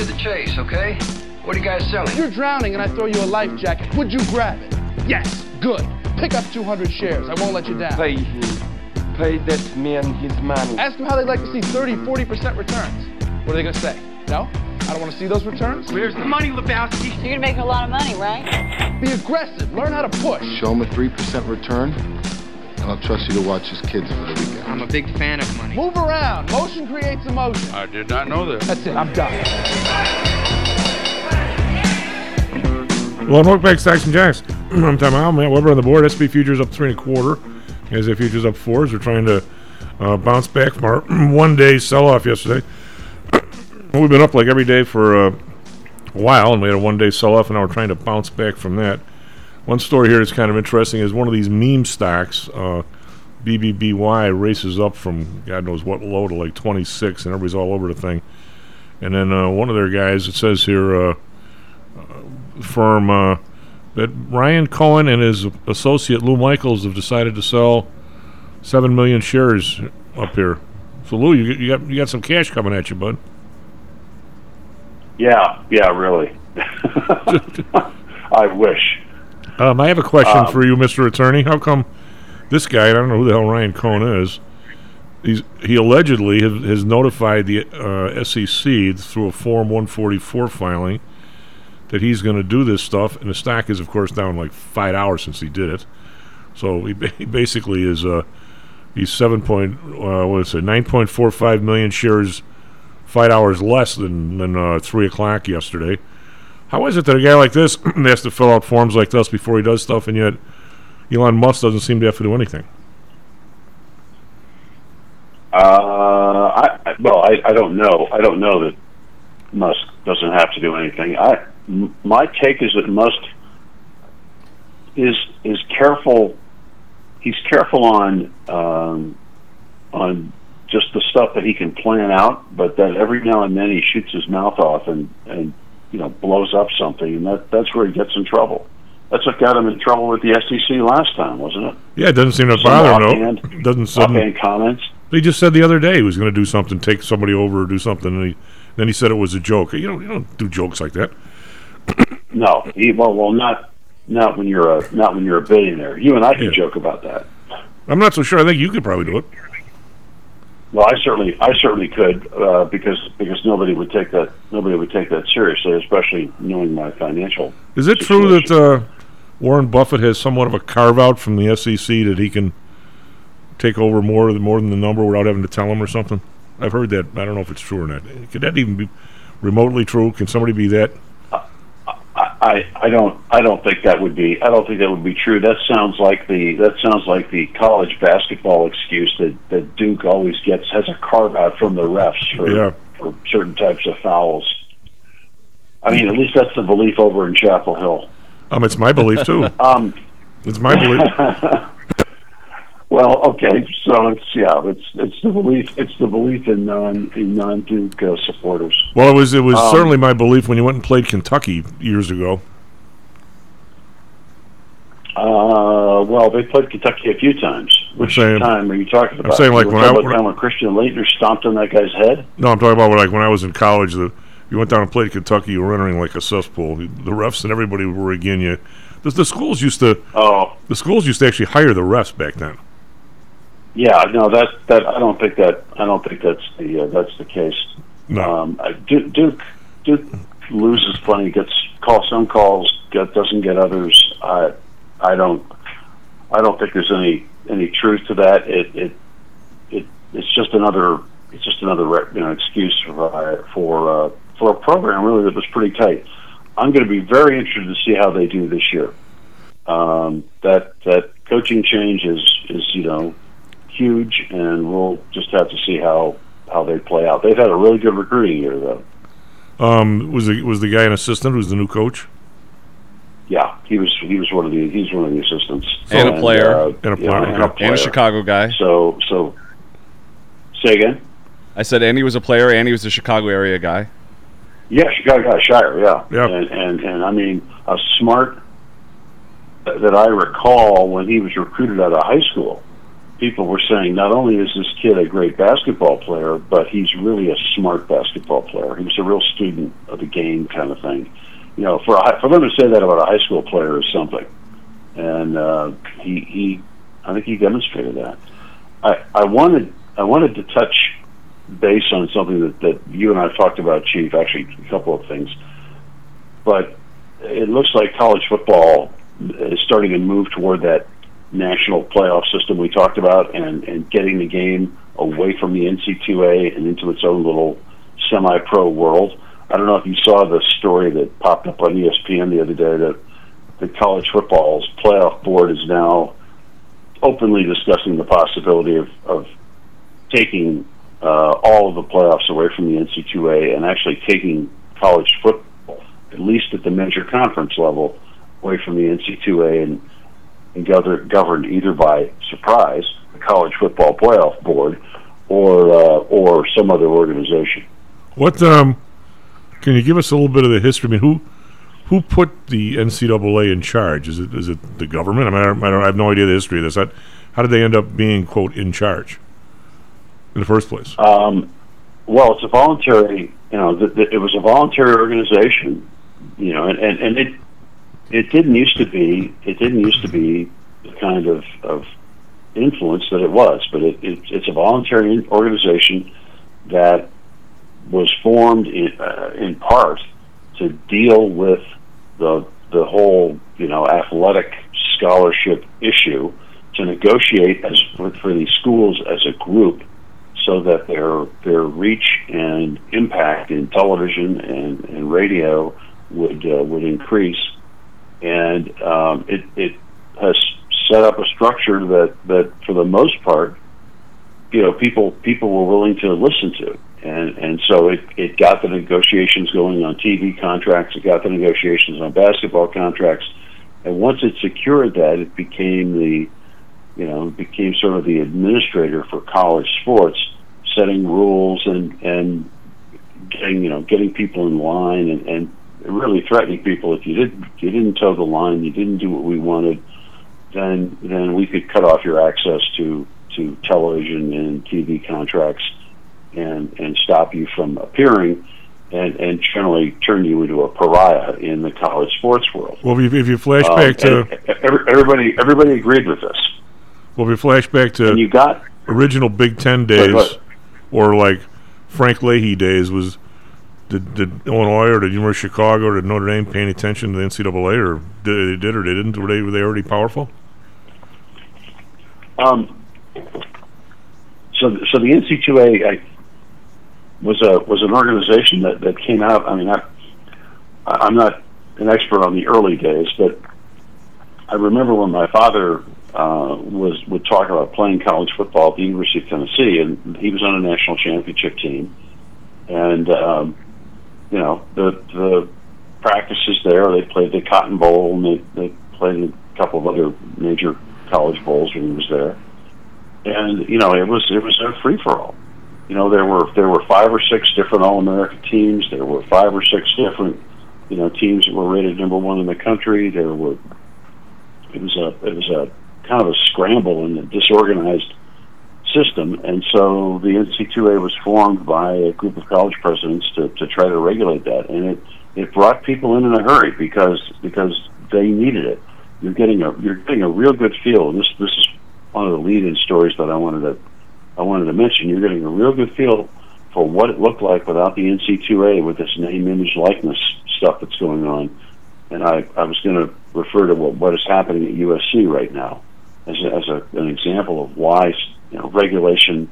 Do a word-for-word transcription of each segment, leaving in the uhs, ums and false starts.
to the chase, okay? What are you guys selling? If you're drowning and I throw you a life jacket, would you grab it? Yes. Good. Pick up two hundred shares. I won't let you down. Pay him. Pay that man his money. Ask them how they'd like to see thirty, forty percent returns. What are they going to say? No? I don't want to see those returns. Where's the money, Lebowski? You're going to make a lot of money, right? Be aggressive. Learn how to push. Show them a three percent return, and I'll trust you to watch his kids for the weekend. I'm a big fan of money. Move around. Motion creates emotion. I did not know that. That's it. I'm done. Well, welcome back to Stocks and Jocks. I'm Tom Howell. Matt Weber on the board. S and P futures up three and a quarter. S and P futures up four as we're trying to uh, bounce back from our one-day sell-off yesterday. We've been up like every day for uh, a while, and we had a one-day sell-off, and now we're trying to bounce back from that. One story here that's kind of interesting is one of these meme stocks, uh, B B B Y, races up from God knows what low to like twenty-six, and everybody's all over the thing. And then uh, one of their guys, it says here, uh, uh, firm... Uh, that Ryan Cohen and his associate Lou Michaels have decided to sell seven million shares up here. So Lou, you, you got you got some cash coming at you, bud. Yeah, yeah, really. I wish. Um, I have a question um, for you, Mister Attorney. How come this guy? I don't know who the hell Ryan Cohen is. He's he allegedly have, has notified the uh, S E C through a Form one forty-four filing that he's going to do this stuff, and the stock is, of course, down like five hours since he did it. So he, ba- he basically is uh, he's seven point uh, what is it nine point four five million shares, five hours less than than uh, three o'clock yesterday. How is it that a guy like this has to fill out forms like this before he does stuff, and yet Elon Musk doesn't seem to have to do anything? Uh, I, I well, I, I don't know. I don't know that Musk doesn't have to do anything. I. My take is that Musk is is careful. He's careful on um, on just the stuff that he can plan out, but that every now and then he shoots his mouth off and, and you know blows up something, and that, that's where he gets in trouble. That's what got him in trouble with the S E C last time, wasn't it? Yeah, it doesn't seem to bother him. No, doesn't suddenly comments. He just said the other day he was going to do something, take somebody over or do something, and he, then he said it was a joke. You don't you don't do jokes like that. No, he, well, well, not not when you're a not when you're a billionaire. You and I could yeah. joke about that. I'm not so sure. I think you could probably do it. Well, I certainly, I certainly could, uh, because because nobody would take that nobody would take that seriously, especially knowing my financial. Is it situation. True that uh, Warren Buffett has somewhat of a carve out from the S E C that he can take over more more than the number without having to tell him or something? I've heard that. I don't know if it's true or not. Could that even be remotely true? Can somebody be that? I, I don't I don't think that would be I don't think that would be true. That sounds like the that sounds like the college basketball excuse that, that Duke always gets has a carve out from the refs for, yeah. for certain types of fouls. I mean, at least that's the belief over in Chapel Hill. Um, it's my belief too. um, it's my belief. Well, okay, so it's yeah, it's it's the belief it's the belief in non in non Duke uh, supporters. Well, it was it was um, certainly my belief when you went and played Kentucky years ago. Uh, well, they played Kentucky a few times. Which saying, time are you talking about? I'm saying like when I when, when Christian Leitner stomped on that guy's head. No, I'm talking about like when I was in college. That you went down and played Kentucky, you were entering like a cesspool. The refs and everybody were against you. The, the schools used to oh. the schools used to actually hire the refs back then. Yeah, no, that that I don't think that I don't think that's the uh, that's the case. No, um, Duke, Duke Duke loses plenty, gets call some calls, get, doesn't get others. I I don't I don't think there's any any truth to that. It it it it's just another it's just another you know excuse for for uh, for a program really that was pretty tight. I'm going to be very interested to see how they do this year. Um, that that coaching change is is you know. huge, and we'll just have to see how, how they play out. They've had a really good recruiting year, though. Um, was the was the guy an assistant? Who's the new coach? Yeah, he was. He was one of the. He's one of the assistants so, and, and a player, uh, and, a player. Know, and a player, and a Chicago guy. So, so say again. I said, and he was a player, and he was a Chicago area guy. Yeah, Chicago guy, Shire. Yeah, yeah, and, and and I mean a smart that I recall when he was recruited out of high school. people were saying, not only is this kid a great basketball player, but he's really a smart basketball player. He was a real student of the game kind of thing. You know, for a, for them to say that about a high school player is something. And uh, he, he, I think he demonstrated that. I, I wanted I wanted to touch base on something that, that you and I talked about, Chief, actually a couple of things. But it looks like college football is starting to move toward that national playoff system we talked about, and, and getting the game away from the N C double A and into its own little semi-pro world. I don't know if you saw the story that popped up on E S P N the other day that the college football's playoff board is now openly discussing the possibility of, of taking uh, all of the playoffs away from the N C double A and actually taking college football, at least at the major conference level, away from the N C double A and, and gather, governed either by, surprise, the college football playoff board or uh, or some other organization. What um, can you give us a little bit of the history? I mean, who who put the N C double A in charge? Is it is it the government? I mean, I don't, I, don't, I have no idea the history of this. I, how did they end up being, quote, in charge in the first place? Um, well, it's a voluntary. You know, the, the, it was a voluntary organization. You know, and and, and it. It didn't used to be. It didn't used to be the kind of, of influence that it was. But it, it, it's a voluntary organization that was formed in, uh, in part to deal with the the whole you know athletic scholarship issue, to negotiate as for, for these schools as a group, so that their their reach and impact in television and, and radio would uh, would increase. And um, it, it has set up a structure that, that, for the most part, you know, people people were willing to listen to, and and so it, it got the negotiations going on T V contracts. It got the negotiations on basketball contracts, and once it secured that, it became the, you know, became sort of the administrator for college sports, setting rules and and getting you know getting people in line and. and really threatening people. If you didn't, you didn't toe the line, you didn't do what we wanted, then then we could cut off your access to, to television and T V contracts, and and stop you from appearing, and, and generally turn you into a pariah in the college sports world. Well, if you, if you flash um, back to every, everybody, everybody agreed with this. Well, if you flash back to and you got original Big Ten days, but, but, or like Frank Leahy days, was. Did, did Illinois or did University of Chicago or did Notre Dame pay any attention to the N C double A, or did they did or they didn't? Were they were they already powerful? Um. So so the N C double A I, was a was an organization that, that came out. I mean, I I'm not an expert on the early days, but I remember when my father uh, was would talk about playing college football at the University of Tennessee, and he was on a national championship team, and. Um, You know, the the practices there, they played the Cotton Bowl, and they, they played a couple of other major college bowls when he was there. And, you know, it was it was a free-for-all. You know, there were there were five or six different All-American teams. There were five or six different, you know, teams that were rated number one in the country. There were, it was a, it was a kind of a scramble in a disorganized system, and so the N C double A was formed by a group of college presidents to, to try to regulate that, and it, it brought people in in a hurry because because they needed it. You're getting a you're getting a real good feel, and this this is one of the lead-in stories that I wanted to I wanted to mention. You're getting a real good feel for what it looked like without the N C double A, with this name, image, likeness stuff that's going on. And I, I was going to refer to what what is happening at U S C right now as a, as a, an example of why. You know, regulation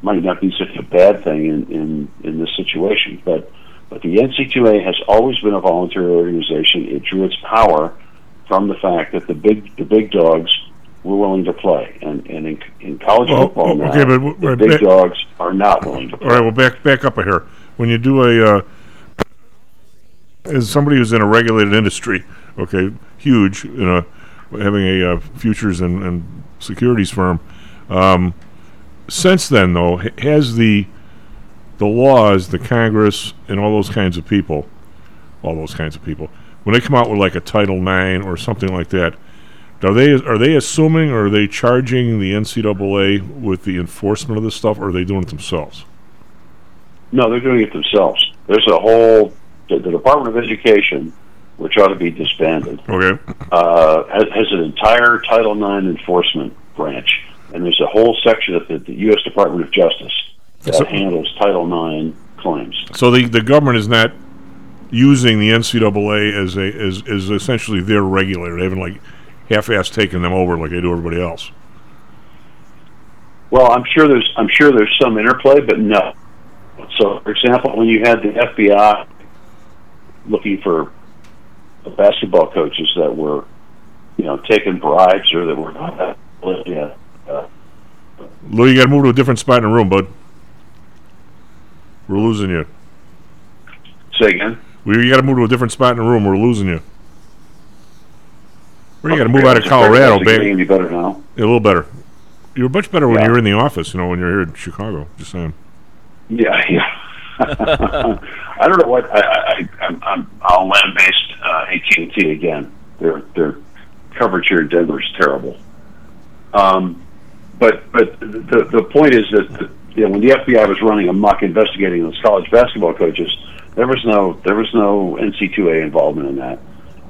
might not be such a bad thing in, in, in this situation, but but the N C double A has always been a voluntary organization. It drew its power from the fact that the big the big dogs were willing to play, and and in, in college well, football okay, now, but w- the right, big back, dogs are not willing to play. All right, well, back back up here. When you do a uh, as somebody who's in a regulated industry, okay, huge, you know, having a uh, futures and, and securities firm. Um, since then, though, has the the laws, the Congress, and all those kinds of people, all those kinds of people, when they come out with like a Title nine or something like that, Now, they are they assuming, or are they charging the N C double A with the enforcement of this stuff, or are they doing it themselves? No, they're doing it themselves. There's a whole the, the Department of Education, which ought to be disbanded. Okay, uh, has, has an entire Title nine enforcement branch, and there's a whole section of the, the U S Department of Justice that so, handles Title nine claims. So the the government is not using the N C double A as a as is essentially their regulator. They haven't like half-assed taking them over like they do everybody else. Well, I'm sure there's I'm sure there's some interplay, but no. So, for example, when you had the F B I looking for basketball coaches that were, you know, taking bribes or that were not, yeah. Uh, Lou, you got to move to a different spot in the room, bud. We're losing you. Say again. We you got to move to a different spot in the room. We're losing you. We're okay, you got to move out of Colorado, baby. You better now. Yeah, a little better. You were much better yeah. when you were in the office. You know, when you're here in Chicago. Just saying. Yeah, yeah. I don't know what I, I, I'm, I'm. I'll land-based uh, A T and T again. Their their coverage here in Denver is terrible. Um, but but the the point is that the, you know, when the F B I was running amok investigating those college basketball coaches, there was no there was no N C double A involvement in that.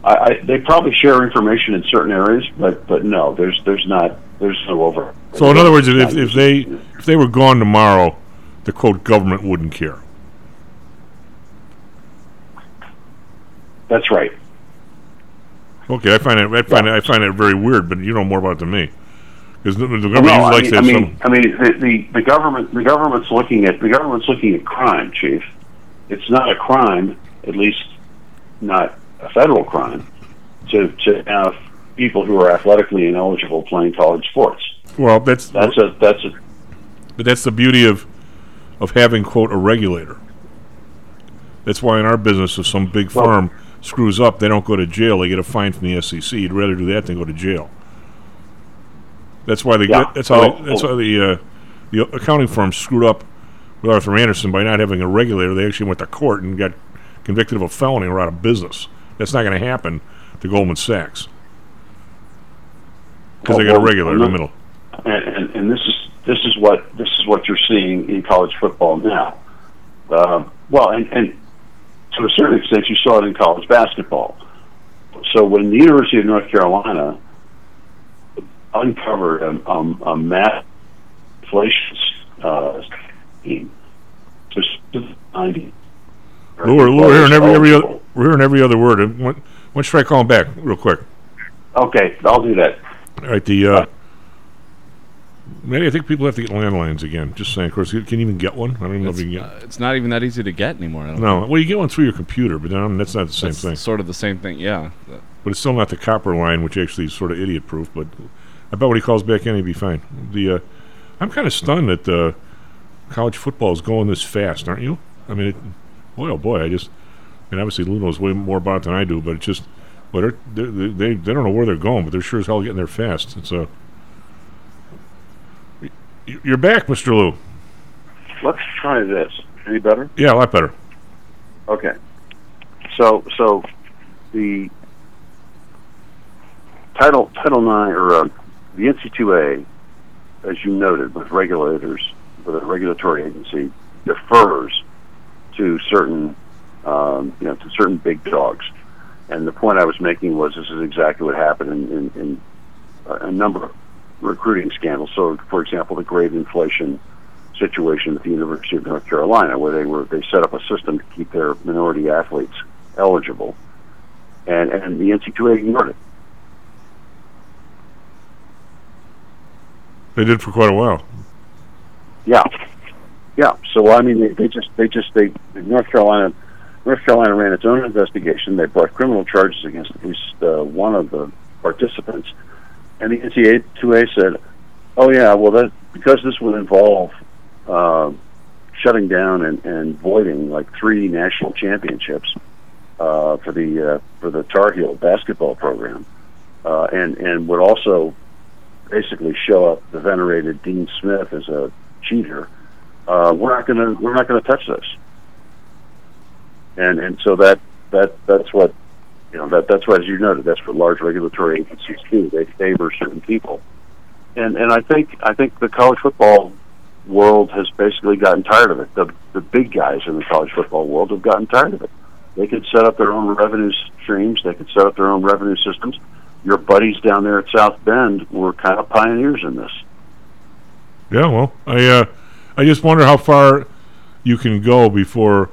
I, I, they probably share information in certain areas, but, but no, there's there's not there's no over. So in other words, if if they if they were gone tomorrow, the quote government wouldn't care. That's right. Okay, I find it. I find yeah. it, I find it very weird, but you know more about it than me. Because the, the government well, no, likes I mean, I mean, I mean the, the, the government. The government's looking at the government's looking at crime, Chief. It's not a crime, at least not a federal crime, to to have people who are athletically ineligible playing college sports. Well, that's that's a that's a. But that's the beauty of of having quote a regulator. That's why in our business, if some big well, firm screws up, they don't go to jail. They get a fine from the S E C. You'd rather do that than go to jail. That's why they. Yeah. Get, that's how. They, that's how the uh, the accounting firm screwed up with Arthur Anderson by not having a regulator. They actually went to court and got convicted of a felony and were out of business. That's not going to happen to Goldman Sachs because well, they got well, a regulator in the middle. And, and, and this is this is what this is what you're seeing in college football now. Uh, well, and. and to a certain extent, you saw it in college basketball. So when the University of North Carolina uncovered a, um, a mass inflation uh, scheme, just ninety. We're, we're hearing every, every other, we're hearing every other word. Why don't you call him back real quick? Okay, I'll do that. All right, the uh, Maddie, I think people have to get landlines again. Just saying, of course, can you even get one? I don't know it's, if you can get uh, It's not even that easy to get anymore. I don't no. Think. Well, you get one through your computer, but um, that's not the same that's thing. It's sort of the same thing, yeah. But it's still not the copper line, which actually is sort of idiot-proof, but I bet when he calls back in, he'd be fine. The uh, I'm kind of stunned that uh, college football is going this fast, aren't you? I mean, it, boy, oh boy, I just... And obviously, Lou knows way more about it than I do, but it's just... Well, they're, they're, they, they don't know where they're going, but they're sure as hell getting there fast. It's a... Uh, You're back, Mister Lou. Let's try this. Any better? Yeah, a lot better. Okay. So, so the title title nine or uh, the N C double A, as you noted, with regulators, with a regulatory agency, defers to certain, um, you know, to certain big dogs. And the point I was making was this is exactly what happened in, in, in a number of recruiting scandals. So, for example, the grade inflation situation at the University of North Carolina, where they were they set up a system to keep their minority athletes eligible, and and the N C double A ignored it. They did for quite a while. Yeah, yeah. So I mean, they, they just they just they North Carolina North Carolina ran its own investigation. They brought criminal charges against at least uh, one of the participants. And the N C double A said, "Oh yeah, well that because this would involve uh, shutting down and, and voiding like three national championships uh, for the uh, for the Tar Heel basketball program, uh, and and would also basically show up the venerated Dean Smith as a cheater. Uh, we're not gonna we're not gonna touch this." And and so that that that's what You know, that that's what, as you noted, that's what large regulatory agencies do. They favor certain people, and and I think I think the college football world has basically gotten tired of it. The the big guys in the college football world have gotten tired of it. They could set up their own revenue streams. They could set up their own revenue systems. Your buddies down there at South Bend were kind of pioneers in this. Yeah, well, I uh, I just wonder how far you can go before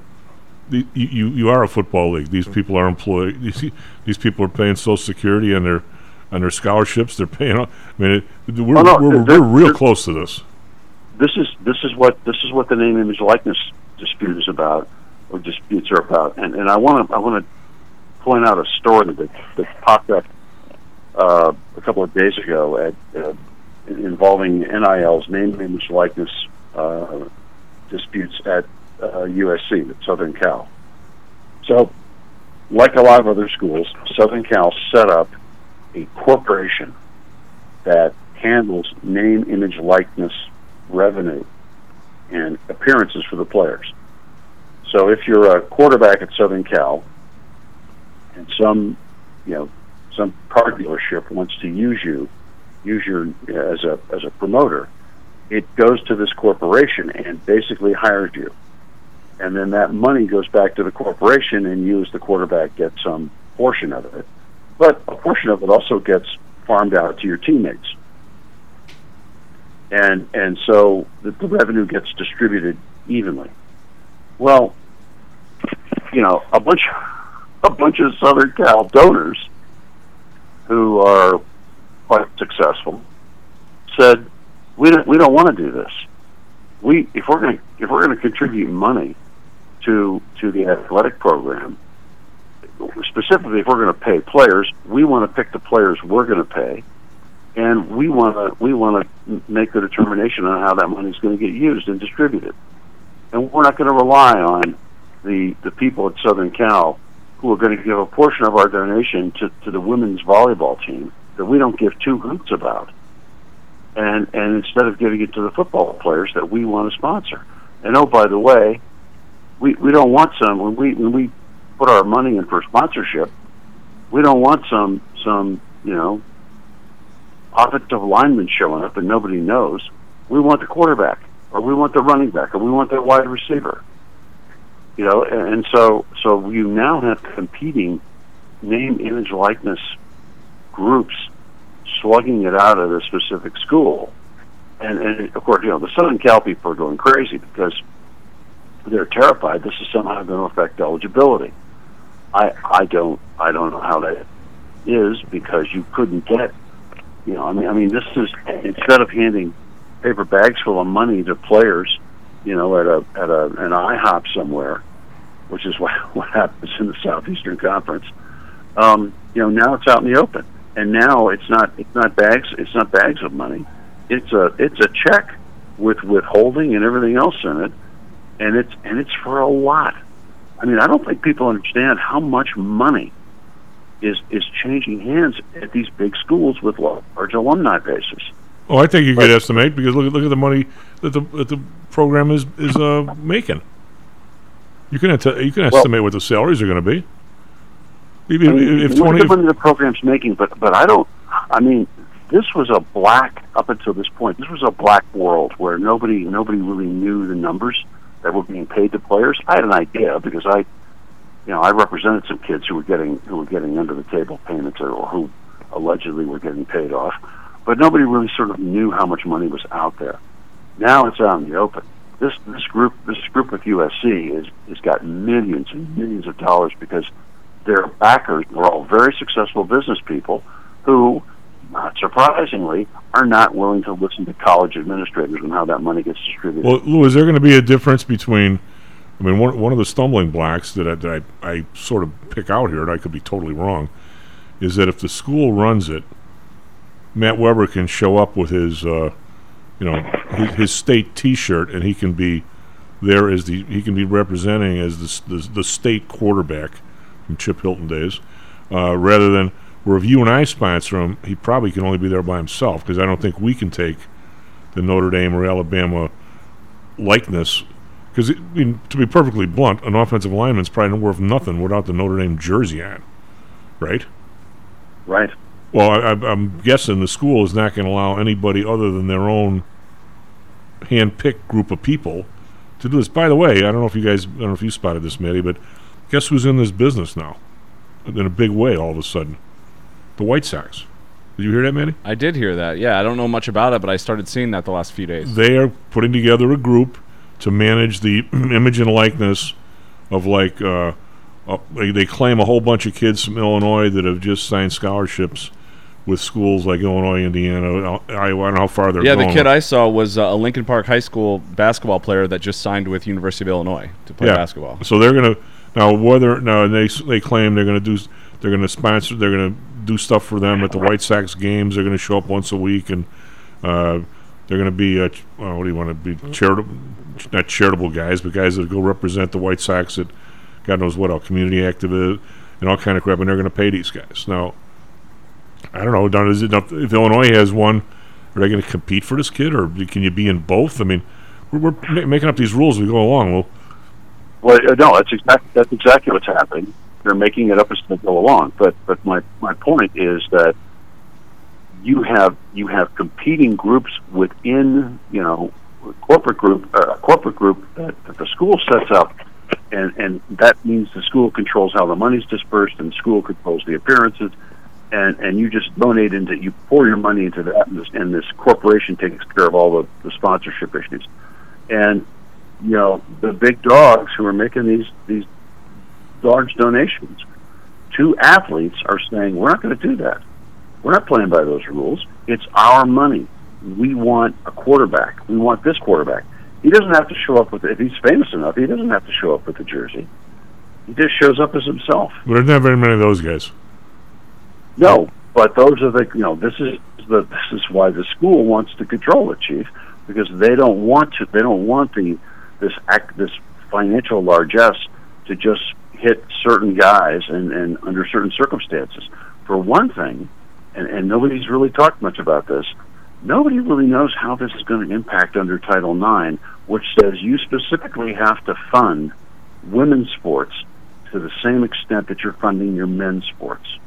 the, you you are a football league. These people are employed. These, these people are paying Social Security and their and their scholarships. They're paying. I mean, it, we're, oh, no, we're, we're real close to this. This is this is what this is what the name, image, likeness dispute is about, or disputes are about. And and I want to I want to point out a story that that popped up uh, a couple of days ago at. Uh, involving N I L's name, image, likeness uh, disputes at uh, U S C, at Southern Cal. So, like a lot of other schools, Southern Cal set up a corporation that handles name, image, likeness, revenue, and appearances for the players. So if you're a quarterback at Southern Cal, and some, you know, some car dealership wants to use you use your as a as a promoter, it goes to this corporation and basically hires you, and then that money goes back to the corporation, and you as the quarterback get some portion of it, but a portion of it also gets farmed out to your teammates, and and so the, the revenue gets distributed evenly. Well, you know, a bunch a bunch of Southern Cal donors who are quite successful, said, "We don't. We don't want to do this. We, if we're going, if we're going to contribute money to to the athletic program, specifically if we're going to pay players, we want to pick the players we're going to pay, and we want to we want to make the determination on how that money is going to get used and distributed. And we're not going to rely on the the people at Southern Cal who are going to give a portion of our donation to to the women's volleyball team." That we don't give two hoots about, and and instead of giving it to the football players that we want to sponsor, and oh by the way, we, we don't want some when we when we put our money in for sponsorship, we don't want some some you know offensive lineman showing up and nobody knows. We want the quarterback, or we want the running back, or we want the wide receiver. You know, and, and so so you now have competing name, image, likeness groups slugging it out at a specific school, and, and of course, you know, the Southern Cal people are going crazy because they're terrified this is somehow going to affect eligibility. I I don't I don't know how that is, because you couldn't get, you know, I mean I mean this is, instead of handing paper bags full of money to players, you know, at a at a an IHOP somewhere, which is what what happens in the Southeastern Conference. Um, you know, now it's out in the open. And now it's not it's not bags it's not bags of money. It's a it's a check with withholding and everything else in it, and it's and it's for a lot. I mean, I don't think people understand how much money is is changing hands at these big schools with large alumni bases. Oh, I think you could estimate, because look at look at the money that the that the program is is uh, making. You can ati- you can estimate well, what the salaries are going to be. I mean, if look at the money the program's making, but, but I don't, I mean, this was a black, up until this point, this was a black world where nobody nobody really knew the numbers that were being paid to players. I had an idea, because I, you know, I represented some kids who were getting who were getting under the table payments, or, or who allegedly were getting paid off, but nobody really sort of knew how much money was out there. Now it's out in the open. This this group this group with U S C is has got millions and millions of dollars, because their backers were all very successful business people who, not surprisingly, are not willing to listen to college administrators on how that money gets distributed. Well, Lou, is there going to be a difference between, I mean, one, one of the stumbling blocks that, I, that I, I sort of pick out here, and I could be totally wrong, is that if the school runs it, Matt Weber can show up with his, uh, you know, his, his state T-shirt, and he can be there as the, he can be representing as the the, the state quarterback from Chip Hilton days, uh, rather than where if you and I sponsor him, he probably can only be there by himself, because I don't think we can take the Notre Dame or Alabama likeness. Because, I mean, to be perfectly blunt, an offensive lineman's probably worth nothing without the Notre Dame jersey on. right? Right. Well, I, I'm guessing the school is not going to allow anybody other than their own hand-picked group of people to do this. By the way, I don't know if you guys, I don't know if you spotted this, Maddie, but guess who's in this business now in a big way all of a sudden? The White Sox. Did you hear that, Maddie? I did hear that, yeah. I don't know much about it, but I started seeing that the last few days. They are putting together a group to manage the image and likeness of, like, uh, uh, they claim a whole bunch of kids from Illinois that have just signed scholarships with schools like Illinois, Indiana, Iowa. I don't know how far they're yeah, going. Yeah, the kid I saw was uh, a Lincoln Park High School basketball player that just signed with University of Illinois to play yeah. basketball. So they're going to now whether now they they claim they're going to do they're going to sponsor they're going to do stuff for them at the White Sox games. They're going to show up once a week and uh, they're going to be uh, what do you want to be charitable not charitable guys, but guys that go represent the White Sox at God knows what all community activists and all kind of crap, and they're going to pay these guys now. I don't know. Does it, if Illinois has one, are they going to compete for this kid, or can you be in both? I mean, we're, we're making up these rules as we go along. Well, well, no, that's exactly that's exactly what's happening. They're making it up as they go along. But but my, my point is that you have you have competing groups within you know corporate group uh, corporate group that, that the school sets up, and and that means the school controls how the money's dispersed, and the school controls the appearances. And, and you just donate into you pour your money into that, and this, and this corporation takes care of all the, the sponsorship issues. And you know the big dogs who are making these these large donations to athletes are saying, we're not going to do that. We're not playing by those rules. It's our money. We want a quarterback. We want this quarterback. He doesn't have to show up with if he's famous enough. He doesn't have to show up with a jersey. He just shows up as himself. But there's not very many of those guys. No, but those are the, you know, this is the, this is why the school wants to control it, Chief, because they don't want to, they don't want the, this act, this financial largesse to just hit certain guys and, and under certain circumstances. For one thing, and, and nobody's really talked much about this, nobody really knows how this is going to impact under Title nine, which says you specifically have to fund women's sports to the same extent that you're funding your men's sports.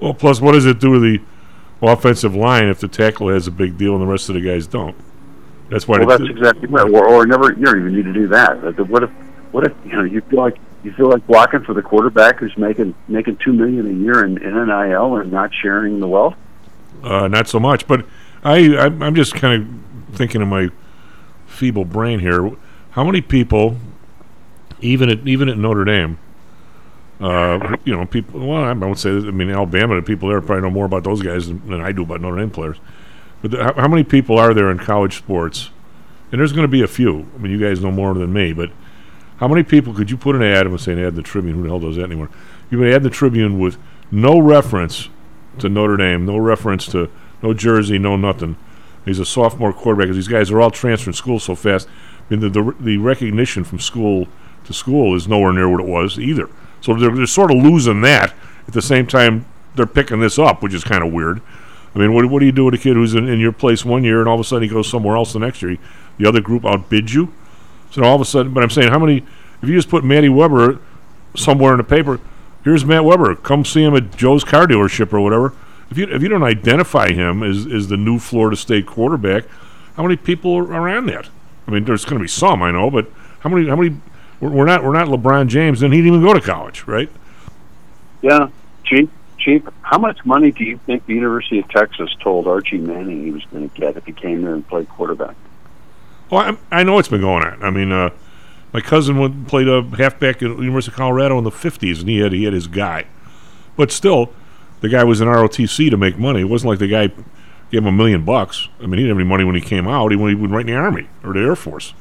Well, plus, what does it do to the offensive line if the tackle has a big deal and the rest of the guys don't? That's why. Well, that's th- exactly right. Or, or never, you don't even need to do that. Like, what if, what if you know you feel like you feel like blocking for the quarterback who's making making two million a year in, in N I L and not sharing the wealth? Uh, not so much. But I, I I'm just kind of thinking in my feeble brain here. How many people, even at even at Notre Dame? Uh, you know, people. Well, I won't say this. I mean, Alabama. The people there probably know more about those guys than, than I do about Notre Dame players. But the, how, how many people are there in college sports? And there's going to be a few. I mean, you guys know more than me. But how many people could you put an ad? I'm going to say an ad in the Tribune. Who the hell does that anymore? You would add the Tribune with no reference to Notre Dame, no reference to no jersey, no nothing. He's a sophomore quarterback. These guys are all transferring school so fast. I mean, the the, the recognition from school to school is nowhere near what it was either. So they're, they're sort of losing that. At the same time, they're picking this up, which is kind of weird. I mean, what, what do you do with a kid who's in, in your place one year and all of a sudden he goes somewhere else the next year? The other group outbids you. So all of a sudden, but I'm saying, how many, if you just put Matty Weber somewhere in the paper, here's Matt Weber, come see him at Joe's car dealership or whatever. If you if you don't identify him as, as the new Florida State quarterback, how many people are, are on that? I mean, there's going to be some, I know, but how many how many... We're not. We're not LeBron James, and he didn't even go to college, right? Yeah, Chief. Chief, how much money do you think the University of Texas told Archie Manning he was going to get if he came there and played quarterback? Well, I'm, I know it's been going on. I mean, uh, my cousin went, played a halfback at the University of Colorado in the fifties, and he had he had his guy. But still, the guy was in R O T C to make money. It wasn't like the guy gave him a million bucks. I mean, he didn't have any money when he came out. He went, he went right in the Army or the Air Force.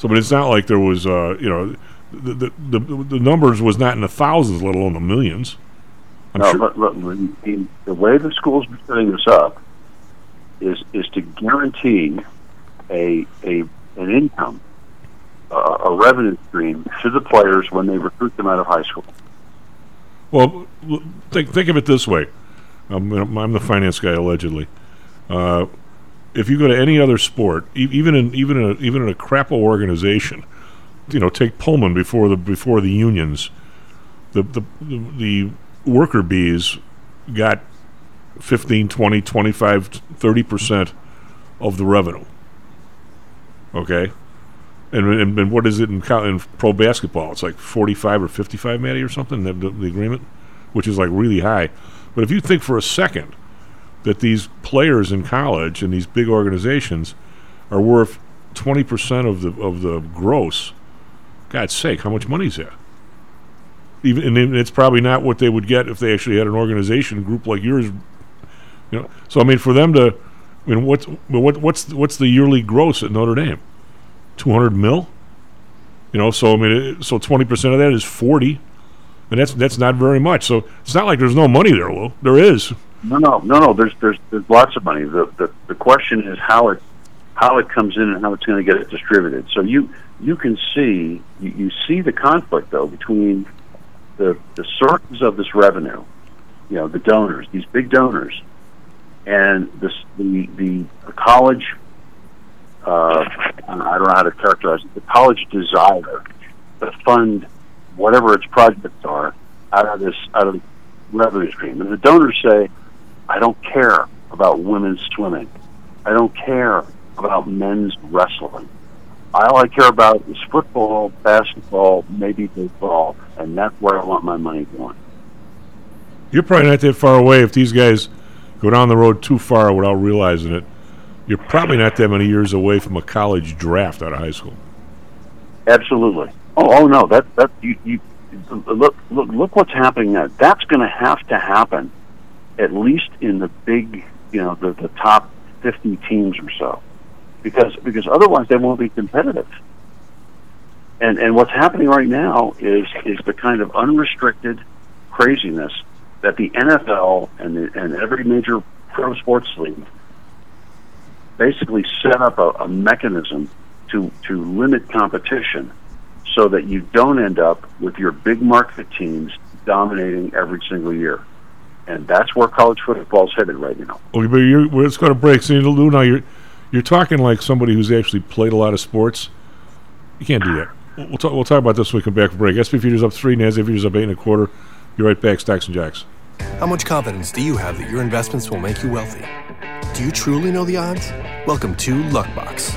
So, but it's not like there was, uh, you know, the, the the the numbers was not in the thousands, let alone the millions. I'm no, sure. Look, look, the way the school's setting this up is is to guarantee a a an income, uh, a revenue stream to the players when they recruit them out of high school. Well, think think of it this way. I'm, I'm the finance guy, allegedly. Uh, If you go to any other sport, e- even in even in a, even in a crapple organization, you know, take Pullman before the before the unions. the the the worker bees got fifteen, twenty, twenty-five, thirty percent of the revenue. Okay? And, and and what is it in, in pro basketball? It's like forty-five or fifty-five, Maddie, or something, the, the agreement, which is like really high. But if you think for a second that these players in college and these big organizations are worth twenty percent of the of the gross, God's sake, how much money is there? Even, and it's probably not what they would get if they actually had an organization group like yours, you know. So I mean, for them to, I mean, what's what, what's what's the yearly gross at Notre Dame? two hundred mil, you know. So I mean, it, so twenty percent of that is forty, and that's that's not very much. So it's not like there's no money there, Lou. There is. No, no, no, no. There's there's there's lots of money. The the, the question is how it how it comes in and how it's going to get distributed. So you you can see you, you see the conflict though between the the sources of this revenue, you know, the donors, these big donors, and this the the, the college. Uh, I don't know how to characterize it. The college desire to fund whatever its projects are out of this out of the revenue stream, and the donors say, "I don't care about women's swimming. I don't care about men's wrestling. All I care about is football, basketball, maybe baseball, and that's where I want my money going." You're probably not that far away. If these guys go down the road too far without realizing it, you're probably not that many years away from a college draft out of high school. Absolutely. Oh, oh no. That that you, you look look look what's happening now. That's going to have to happen, at least in the big, you know, the, the top fifty teams or so. Because because otherwise they won't be competitive. And and what's happening right now is is the kind of unrestricted craziness that the N F L and the, and every major pro sports league basically set up a, a mechanism to to limit competition so that you don't end up with your big market teams dominating every single year. And that's where college football's headed right now. Okay, but you're, we're just going to break. So you know, now you're... You're talking like somebody who's actually played a lot of sports. You can't do that. We'll talk, we'll talk about this when we come back from break. S and P futures up three, Nasdaq futures up eight and a quarter. You're right back, Stocks and Jocks. How much confidence do you have that your investments will make you wealthy? Do you truly know the odds? Welcome to Luckbox,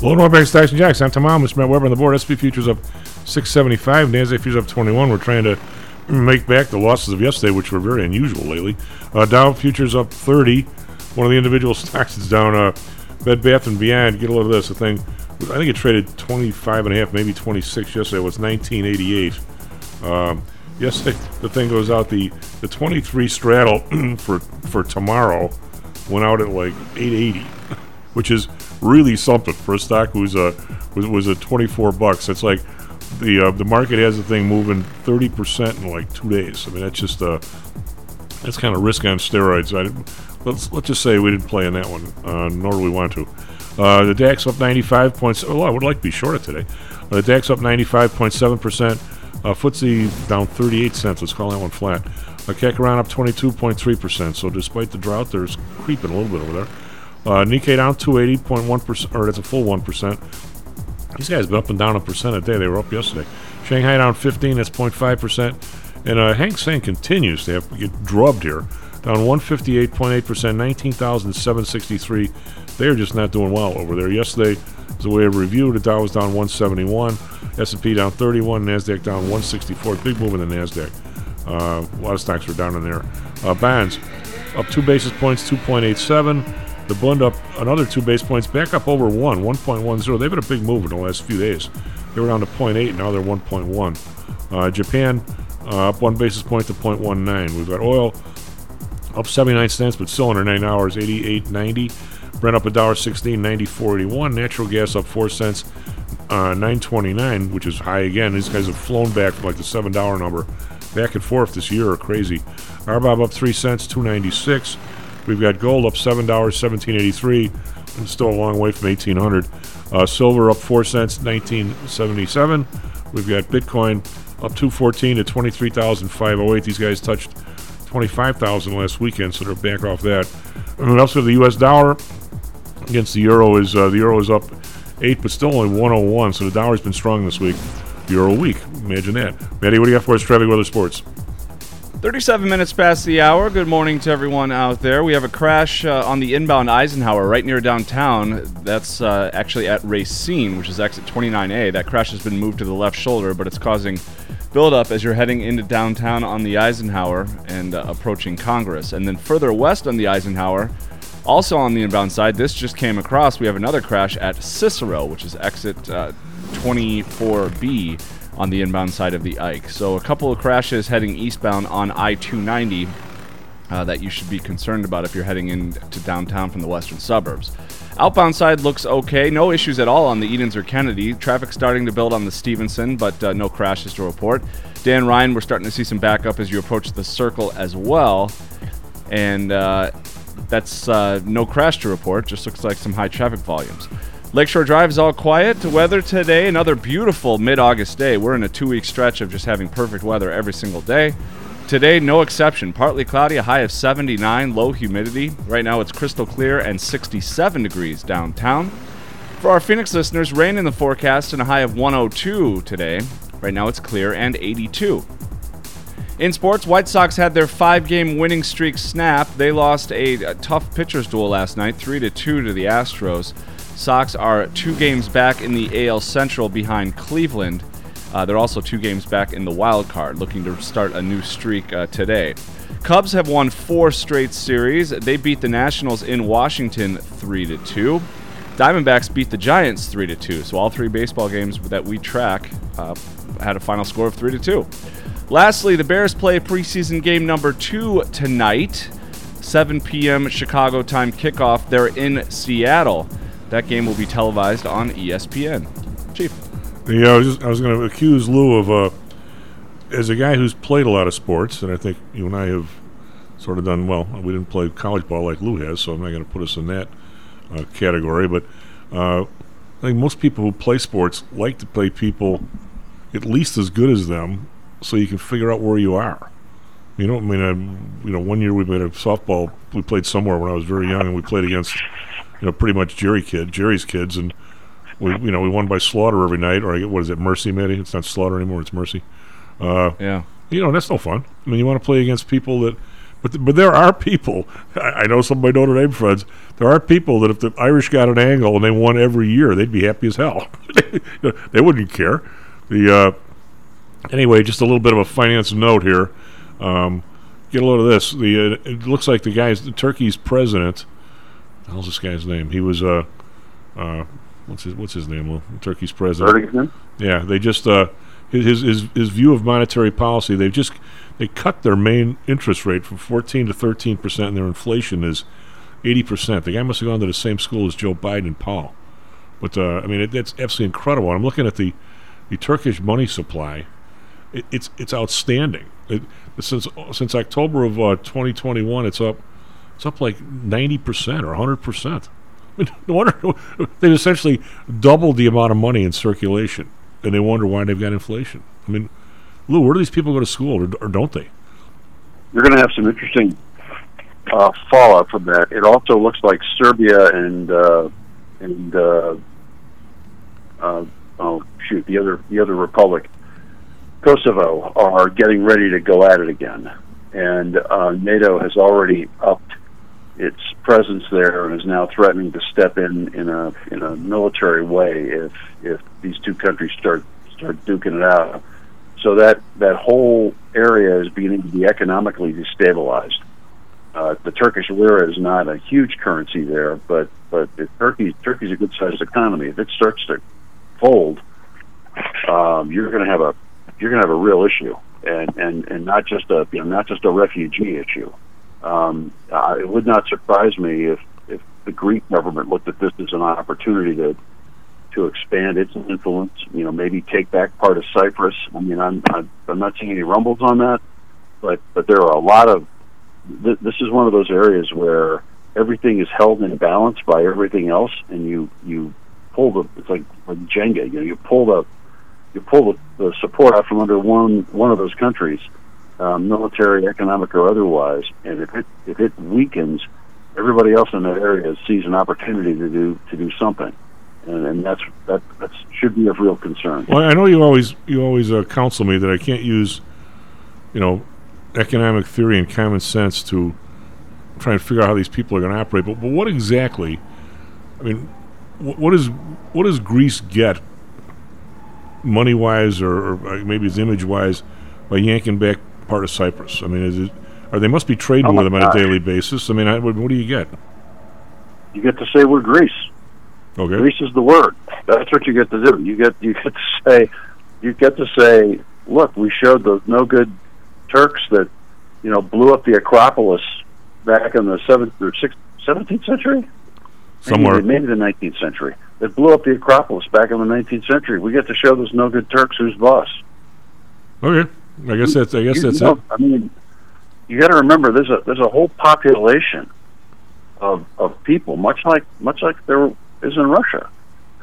Hello, welcome back to Stocks and Jocks. I'm Tom Allen, Mister Matt Weber on the board. S and P futures up six seventy-five, Nasdaq futures up twenty-one. We're trying to make back the losses of yesterday, which were very unusual lately. Uh, Dow futures up thirty. One of the individual stocks is down. Uh, Bed Bath and Beyond, get a load of this. The thing, I think it traded twenty-five and a half, maybe twenty-six yesterday. It was nineteen eighty-eight. Um, yesterday, the thing goes out. The, the twenty-three straddle for for tomorrow went out at like eight eighty, which is really something for a stock who's a was, was a twenty-four bucks. It's like the uh, the market has the thing moving thirty percent in like two days. I mean, that's just uh, that's kind of risk on steroids. I didn't, Let's let's just say we didn't play in that one, uh, nor do we want to. Uh, the DAX up ninety-five points. Oh, I would like to be shorted today. Uh, the DAX up ninety-five point seven percent. Uh, F T S E down thirty-eight cents. Let's call that one flat. Uh, C A C around up twenty-two point three percent. So despite the drought, there's creeping a little bit over there. Uh, Nikkei down two hundred eighty point one percent, or that's a full one percent. These guys been up and down a percent a day. They were up yesterday. Shanghai down fifteen, that's zero point five percent. And uh, Hang Seng continues to have, get drubbed here. Down one hundred fifty-eight point eight percent, nineteen thousand seven hundred sixty-three. They are just not doing well over there. Yesterday, as a way of review, the Dow was down one seventy-one, S and P down thirty-one, Nasdaq down one sixty-four. Big move in the Nasdaq. Uh, a lot of stocks are down in there. Uh, bonds up two basis points, two point eight seven. The Bund up another two basis points, back up over one, one point one zero. They've been a big move in the last few days. They were down to zero point eight, now they're one point one. Uh, Japan uh, up one basis point to zero point one nine. We've got oil up seventy-nine cents, but still under nine hours, eighty-eight ninety. Brent up one dollar sixteen, ninety-four eighty-one. Natural gas up four cents, uh, nine twenty-nine, which is high again. These guys have flown back from like the seven dollar number. Back and forth this year are crazy. R B O B up three cents, two ninety-six. We've got gold up seven dollars, seventeen eighty-three, and still a long way from eighteen hundred. Uh, silver up four cents, nineteen seventy-seven. We've got Bitcoin up two fourteen to twenty-three thousand five hundred eight. These guys touched twenty-five thousand last weekend, so they're back off that. And also the U S dollar against the euro is uh, the euro is up eight, but still only one oh one. So the dollar's been strong this week. Euro weak. Imagine that. Maddie, what do you got for us? Traffic, weather, sports. thirty-seven minutes past the hour. Good morning to everyone out there. We have a crash uh, on the inbound Eisenhower right near downtown. That's uh, actually at Racine, which is exit twenty-nine A. That crash has been moved to the left shoulder, but it's causing build-up as you're heading into downtown on the Eisenhower and uh, approaching Congress. And then further west on the Eisenhower, also on the inbound side, this just came across. We have another crash at Cicero, which is exit uh, twenty-four B on the inbound side of the Ike. So a couple of crashes heading eastbound on I two ninety uh, that you should be concerned about if you're heading into downtown from the western suburbs. Outbound side looks okay. No issues at all on the Edens or Kennedy. Traffic starting to build on the Stevenson, but uh, no crashes to report. Dan Ryan, we're starting to see some backup as you approach the circle as well. And uh, that's uh, no crash to report. Just looks like some high traffic volumes. Lakeshore Drive is all quiet. Weather today, another beautiful mid-August day. We're in a two-week stretch of just having perfect weather every single day. Today, no exception. Partly cloudy, a high of seventy-nine, low humidity. Right now, it's crystal clear and sixty-seven degrees downtown. For our Phoenix listeners, rain in the forecast and a high of one oh two today. Right now, it's clear and eighty-two. In sports, White Sox had their five-game winning streak snapped. They lost a, a tough pitcher's duel last night, three to two to the Astros. Sox are two games back in the A L Central behind Cleveland. Uh, they're also two games back in the wild card, looking to start a new streak uh, today. Cubs have won four straight series. They beat the Nationals in Washington three to two. Diamondbacks beat the Giants three to two. So all three baseball games that we track uh, had a final score of three to two. Lastly, the Bears play preseason game number two tonight, seven p.m. Chicago time kickoff. They're in Seattle. That game will be televised on E S P N. Chief. Yeah, I was, was going to accuse Lou of, uh, as a guy who's played a lot of sports, and I think you and I have sort of done well. We didn't play college ball like Lou has, so I'm not going to put us in that uh, category. But uh, I think most people who play sports like to play people at least as good as them, so you can figure out where you are. You know, I mean, I'm, you know, one year we made a softball. We played somewhere when I was very young, and we played against, you know, pretty much Jerry kid, Jerry's kids, and we, you know, we won by slaughter every night. Or I get, what is it, Mercy, maybe? It's not slaughter anymore; it's Mercy. Uh, yeah. You know, that's no fun. I mean, you want to play against people that, but th- but there are people. I, I know some of my Notre Dame friends. There are people that if the Irish got an angle and they won every year, they'd be happy as hell. They wouldn't care. The uh, Anyway, just a little bit of a finance note here. Um, get a load of this. The uh, it looks like the guy's the Turkey's president. How's this guy's name? He was uh, uh, what's his what's his name? Well, Turkey's president. Yeah, they just uh, his his his view of monetary policy. They've just they cut their main interest rate from fourteen to thirteen percent, and their inflation is eighty percent. The guy must have gone to the same school as Joe Biden and Powell. But uh, I mean, it, that's absolutely incredible. I'm looking at the the Turkish money supply. It, it's it's outstanding. It, since since October of uh, twenty twenty-one, it's up it's up like ninety percent or one hundred percent. I mean, no wonder they've essentially doubled the amount of money in circulation, and they wonder why they've got inflation. I mean, Lou, where do these people go to school, or, or don't they? You're going to have some interesting uh, fallout from that. It also looks like Serbia and uh, and uh, uh, oh shoot the other the other republic. Kosovo are getting ready to go at it again, and uh, NATO has already upped its presence there and is now threatening to step in in a in a military way if if these two countries start start duking it out. So that that whole area is beginning to be economically destabilized. Uh, the Turkish lira is not a huge currency there, but but if Turkey Turkey's a good sized economy. If it starts to fold, um, you're going to have a you're going to have a real issue, and, and, and not just a you know not just a refugee issue. Um, uh, it would not surprise me if, if the Greek government looked at this as an opportunity to to expand its influence. You know, maybe take back part of Cyprus. I mean, I'm I'm, I'm not seeing any rumbles on that, but, but there are a lot of th- this is one of those areas where everything is held in balance by everything else, and you you pull the it's like, like Jenga. You know, you pull the You pull the, the support out from under one one of those countries, um, military, economic, or otherwise, and if it if it weakens, everybody else in that area sees an opportunity to do to do something, and, and that's that that's, should be of real concern. Well, I know you always you always uh, counsel me that I can't use, you know, economic theory and common sense to try and figure out how these people are going to operate. But, but what exactly? I mean, wh- what is what does Greece get? Money-wise, or, or maybe it's image-wise, by yanking back part of Cyprus. I mean, is it, or they must be trading oh with them on a daily basis. I mean, I, what, what do you get? You get to say we're Greece. Okay, Greece is the word. That's what you get to do. You get you get to say you get to say, look, we showed those no good Turks that you know blew up the Acropolis back in the seventh or sixth, seventeenth century. Somewhere. Maybe, maybe the nineteenth century. That blew up the Acropolis back in the nineteenth century. We get to show those no good Turks who's boss. Okay, I guess that's I guess you, that's you know, it. I mean, you got to remember there's a there's a whole population of of people, much like much like there is in Russia,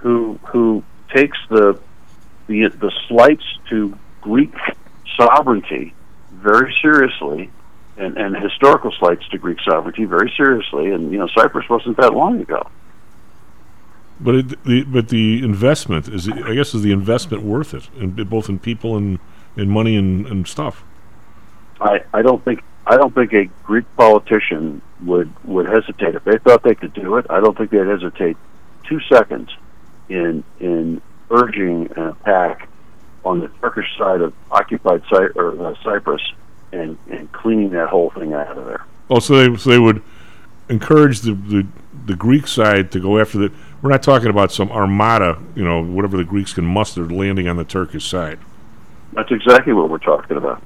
who who takes the the the slights to Greek sovereignty very seriously, and and historical slights to Greek sovereignty very seriously. And you know, Cyprus wasn't that long ago. But it, the but the investment is I guess is the investment worth it, in, both in people and in money and, and stuff. I, I don't think I don't think a Greek politician would, would hesitate if they thought they could do it. I don't think they'd hesitate two seconds in in urging an attack on the Turkish side of occupied Cy- or, uh, Cyprus and, and cleaning that whole thing out of there. Oh, so they, so they would encourage the, the, the Greek side to go after the... We're not talking about some armada, you know, whatever the Greeks can muster landing on the Turkish side. That's exactly what we're talking about.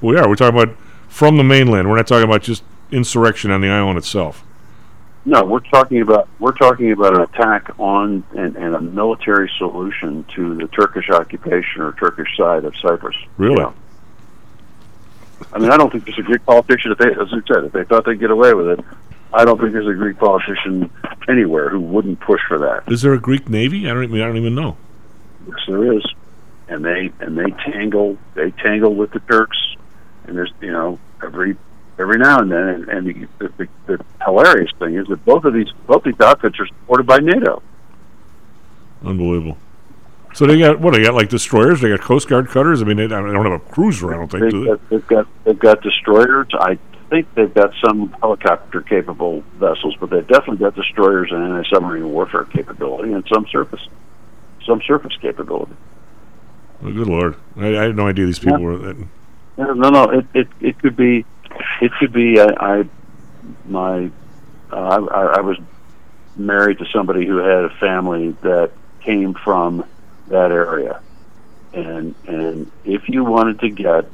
We are. We're talking about from the mainland. We're not talking about just insurrection on the island itself. No, we're talking about we're talking about an attack on and, and a military solution to the Turkish occupation or Turkish side of Cyprus. Really? You know? I mean, I don't think there's a Greek politician. If they, as you said, if they thought they'd get away with it, I don't think there's a Greek politician anywhere who wouldn't push for that. Is there a Greek navy? I don't even I don't even know. Yes, there is, and they and they tangle they tangle with the Turks, and there's you know every. Every now and then, and, and the, the, the hilarious thing is that both of these both these outfits are supported by NATO. Unbelievable. So they got what? They got like destroyers. They got Coast Guard cutters. I mean, they, they don't have a cruiser. I don't think. They've, do got, they? they've got they've got destroyers. I think they've got some helicopter capable vessels, but they've definitely got destroyers and anti-submarine warfare capability, and some surface some surface capability. Oh, good Lord, I, I had no idea these people yeah. were that. No, no, no. It it it could be. It could be I, I my uh, I, I was married to somebody who had a family that came from that area, and and if you wanted to get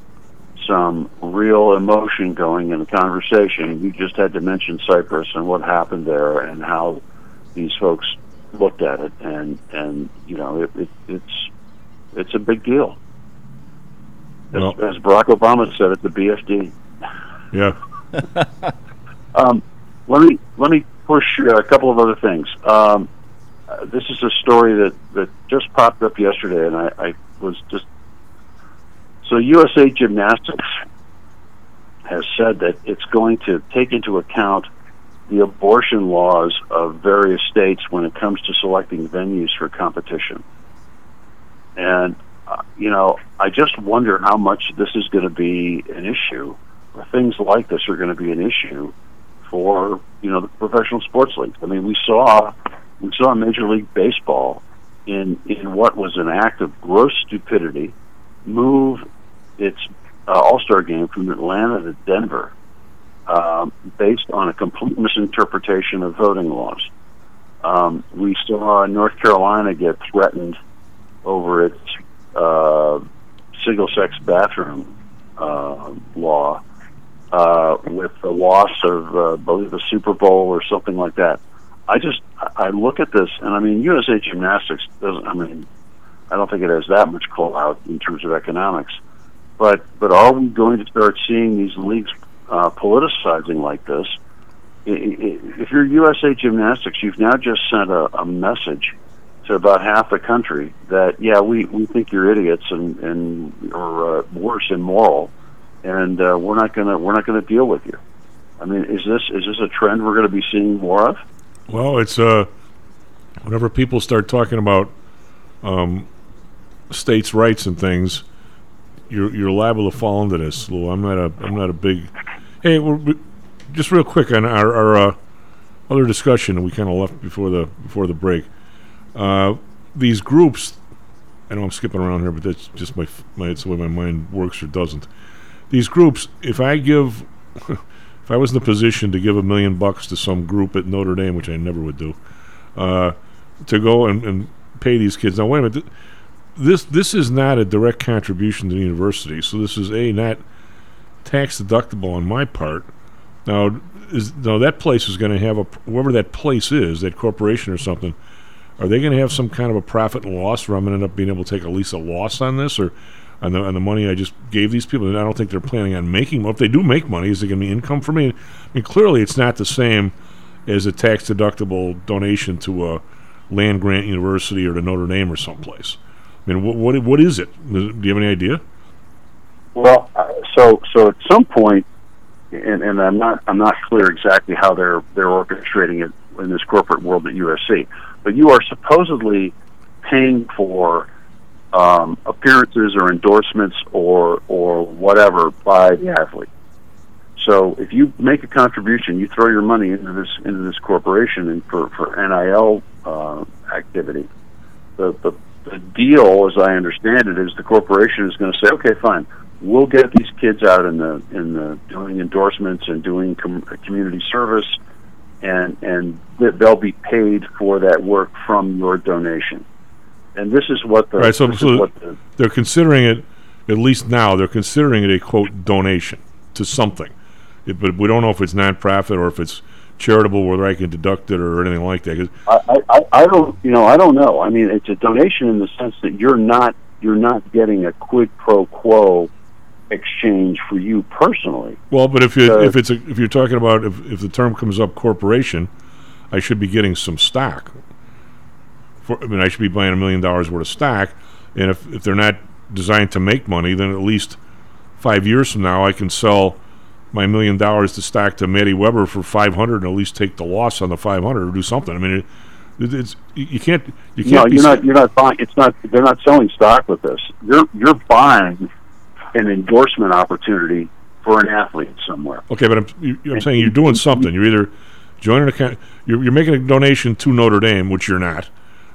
some real emotion going in the conversation, you just had to mention Cyprus and what happened there and how these folks looked at it, and and you know it, it, it's it's a big deal. Well, as, as Barack Obama said at the B F D. Yeah. um, let me let me push uh, a couple of other things. Um, uh, this is a story that, that just popped up yesterday, and I, I was just so U S A Gymnastics has said that it's going to take into account the abortion laws of various states when it comes to selecting venues for competition. And uh, you know, I just wonder how much this is going to be an issue. Things like this are going to be an issue for you know the professional sports leagues. I mean, we saw we saw Major League Baseball in in what was an act of gross stupidity move its uh, All-Star game from Atlanta to Denver um, based on a complete misinterpretation of voting laws. Um, we saw North Carolina get threatened over its uh, single-sex bathroom uh, law. Uh, with the loss of, uh, believe, the Super Bowl or something like that. I just, I look at this, and I mean, U S A Gymnastics doesn't, I mean, I don't think it has that much call-out in terms of economics. But but are we going to start seeing these leagues uh, politicizing like this? If you're U S A Gymnastics, you've now just sent a, a message to about half the country that, yeah, we, we think you're idiots and, and or uh, worse, immoral, and uh, we're not gonna we're not gonna deal with you. I mean, is this is this a trend we're gonna be seeing more of? Well, it's uh, whenever people start talking about um, states' rights and things, you're you're liable to fall into this. Lou, I'm not a I'm not a big. Hey, we're, we, just real quick on our, our uh, other discussion we kind of left before the before the break. Uh, these groups, I know I'm skipping around here, but that's just my, my it's the way my mind works or doesn't. These groups, if I give, if I was in the position to give a million bucks to some group at Notre Dame, which I never would do, uh, to go and, and pay these kids. Now, wait a minute. This this is not a direct contribution to the university, so this is, A, not tax deductible on my part. Now, is, now that place is going to have a, whoever that place is, that corporation or something, are they going to have some kind of a profit and loss where I'm going to end up being able to take at least a loss on this, or... On the, on the money I just gave these people, and I don't think they're planning on making. Well, if they do make money, is it going to be income for me? I mean, clearly it's not the same as a tax-deductible donation to a land-grant university or to Notre Dame or someplace. I mean, what what, what is it? Do you have any idea? Well, uh, so so at some point, and, and I'm not I'm not clear exactly how they're they're orchestrating it in this corporate world at U S C, but you are supposedly paying for. Um, appearances or endorsements or or whatever by the athlete. So if you make a contribution, you throw your money into this into this corporation and for for N I L uh, activity. The, the the deal, as I understand it, is the corporation is going to say, okay, fine, we'll get these kids out in the in the doing endorsements and doing com- community service, and and they'll be paid for that work from your donation. And this is what the right. So, so what the, they're considering it, at least now, they're considering it a quote donation to something, it, but we don't know if it's nonprofit or if it's charitable, whether I can deduct it or anything like that. I, I, I don't, you know, I don't know. I mean, it's a donation in the sense that you're not you're not getting a quid pro quo exchange for you personally. Well, but if you so if it's a, if you're talking about if, if the term comes up corporation, I should be getting some stock. For, I mean, I should be buying a million dollars worth of stock, and if, if they're not designed to make money, then at least five years from now I can sell my million dollars to stock to Maddie Weber for five hundred, and at least take the loss on the five hundred, or do something. I mean, it, it, it's you can't you can't. No, you're not. You're not buying. It's not. They're not selling stock with this. You're you're buying an endorsement opportunity for an athlete somewhere. Okay, but I'm, you, I'm saying you're doing something. You're either joining a con- you're, you're making a donation to Notre Dame, which you're not.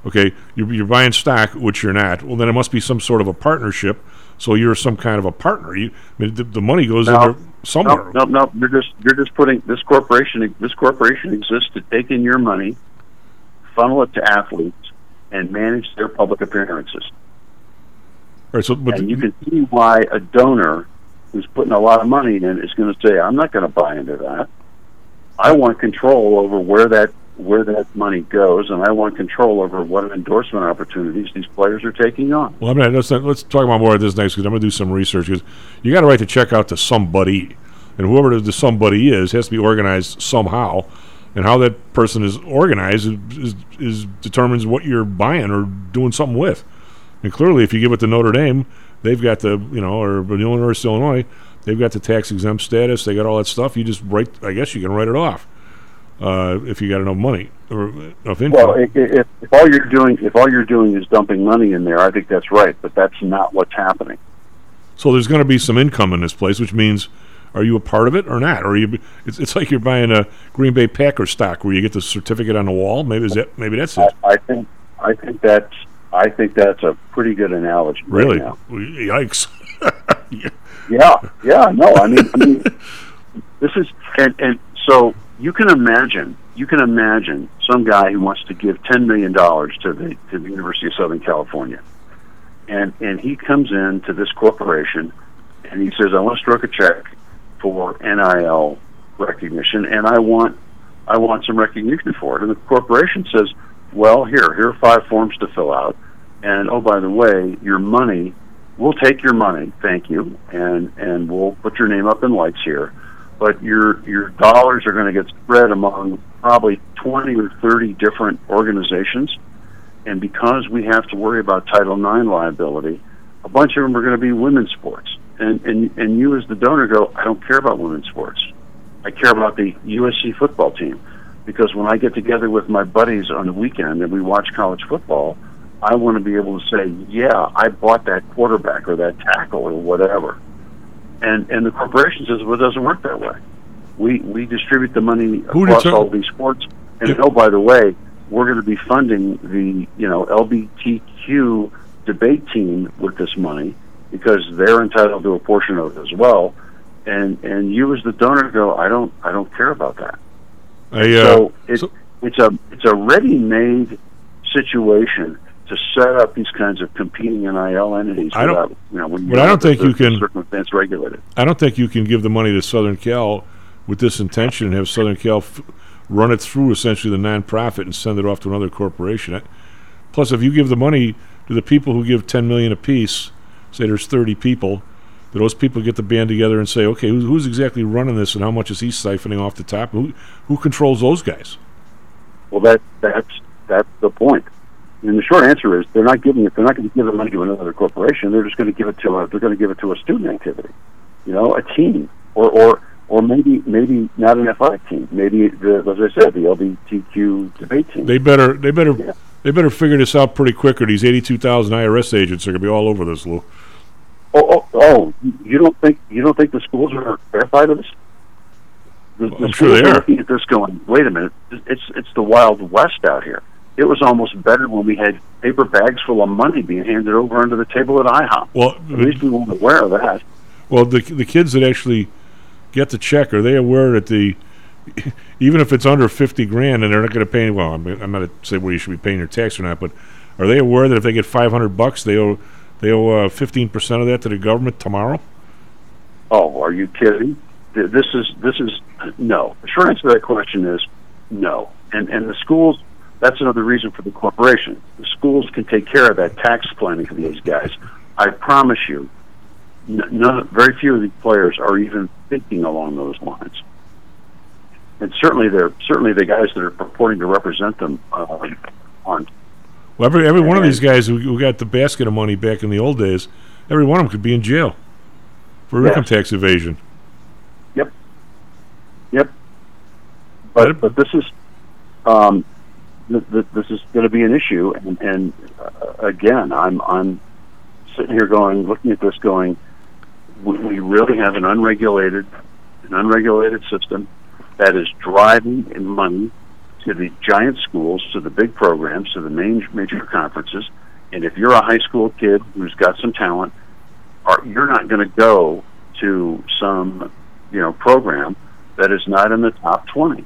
Okay, you're, you're buying stock, which you're not. Well, then it must be some sort of a partnership. So you're some kind of a partner. You, I mean, the, the money goes no, in there somewhere. No, no, no. You're just you're just putting this corporation. This corporation exists to take in your money, funnel it to athletes, and manage their public appearances. All right, so, but and you can see why a donor who's putting a lot of money in is going to say, "I'm not going to buy into that. I want control over where that where that money goes, and I want control over what endorsement opportunities these players are taking on." Well, I mean, let's, let's talk about more of this next, because I'm going to do some research. Because you got to write the check out to somebody, and whoever the somebody is has to be organized somehow, and how that person is organized is, is, is determines what you're buying or doing something with. And clearly, if you give it to Notre Dame, they've got the, you know, or the University of Illinois, they've got the tax-exempt status, they got all that stuff. You just write, I guess you can write it off. Uh, if you got enough money or enough income. Well, if, if, if all you're doing, if all you're doing is dumping money in there, I think that's right. But that's not what's happening. So there's going to be some income in this place, which means, are you a part of it or not? Or are you? It's, it's like you're buying a Green Bay Packers stock, where you get the certificate on the wall. Maybe is that? Maybe that's it. I, I think. I think that's. I think that's a pretty good analogy. Really? Right now. Yikes. yeah. yeah. Yeah. No. I mean, I mean this is and, and so. You can imagine, you can imagine some guy who wants to give ten million dollars to the to the University of Southern California, and and he comes in to this corporation, and he says, "I want to stroke a check for N I L recognition, and I want I want some recognition for it." And the corporation says, "Well, here, here are five forms to fill out, and oh, by the way, your money, we'll take your money, thank you, and and we'll put your name up in lights here. But your your dollars are going to get spread among probably twenty or thirty different organizations. And because we have to worry about Title nine liability, a bunch of them are going to be women's sports." And, and, and you as the donor go, "I don't care about women's sports. I care about the U S C football team. Because when I get together with my buddies on the weekend and we watch college football, I want to be able to say, yeah, I bought that quarterback or that tackle or whatever." And and the corporation says, "Well, it doesn't work that way. We we distribute the money Who across deter- all these sports, and it- oh, by the way, we're going to be funding the you know L G B T Q debate team with this money because they're entitled to a portion of it as well." And and you as the donor go, "I don't I don't care about that." I, uh, so it's so- it's a it's a ready-made situation to set up these kinds of competing N I L entities. I don't, without, you know, when but I don't think you can circumstance regulated. I don't think you can give the money to Southern Cal with this intention and have Southern Cal f- run it through essentially the nonprofit and send it off to another corporation. I, plus, if you give the money to the people who give ten million apiece, say there's thirty people, that those people get the band together and say, "Okay, who, who's exactly running this, and how much is he siphoning off the top? Who who controls those guys?" Well, that that's that's the point. And the short answer is they're not giving it. They're not going to give the money to another corporation. They're just going to give it to a. They're going to give it to a student activity, you know, a team, or or, or maybe maybe not an F I team. Maybe the, as I said, the L G B T Q debate team. They better they better yeah. they better figure this out pretty quick, or these eighty-two thousand I R S agents are going to be all over this, Lou. Oh, oh oh you don't think you don't think the schools are verified of this? The, well, the I'm sure they are. Looking at this, going, wait a minute, it's it's the Wild West out here. it was almost better when we had paper bags full of money being handed over under the table at IHOP. Well, at least we weren't aware of that. Well, the the kids that actually get the check, are they aware that the even if it's under fifty grand and they're not going to pay? Well, I'm, I'm not say where you should be paying your tax or not, but are they aware that if they get five hundred bucks, they owe they owe fifteen uh, percent of that to the government tomorrow? Oh, are you kidding? This is this is no. The short answer to that question is no. And and the schools. That's another reason for the corporation. The schools can take care of that tax planning for these guys. I promise you, none, very few of the players are even thinking along those lines. And certainly, they're certainly the guys that are purporting to represent them uh, aren't. Well, every every one of these guys who, who got the basket of money back in the old days, every one of them could be in jail for yes. income tax evasion. Yep. Yep. But but this is. Um, This is going to be an issue, and, and uh, again, I'm I'm sitting here going, looking at this, going, we, we really have an unregulated, an unregulated system that is driving in money to the giant schools, to the big programs, to the main major conferences. And if you're a high school kid who's got some talent, are, you're not going to go to some you know program that is not in the top twenty.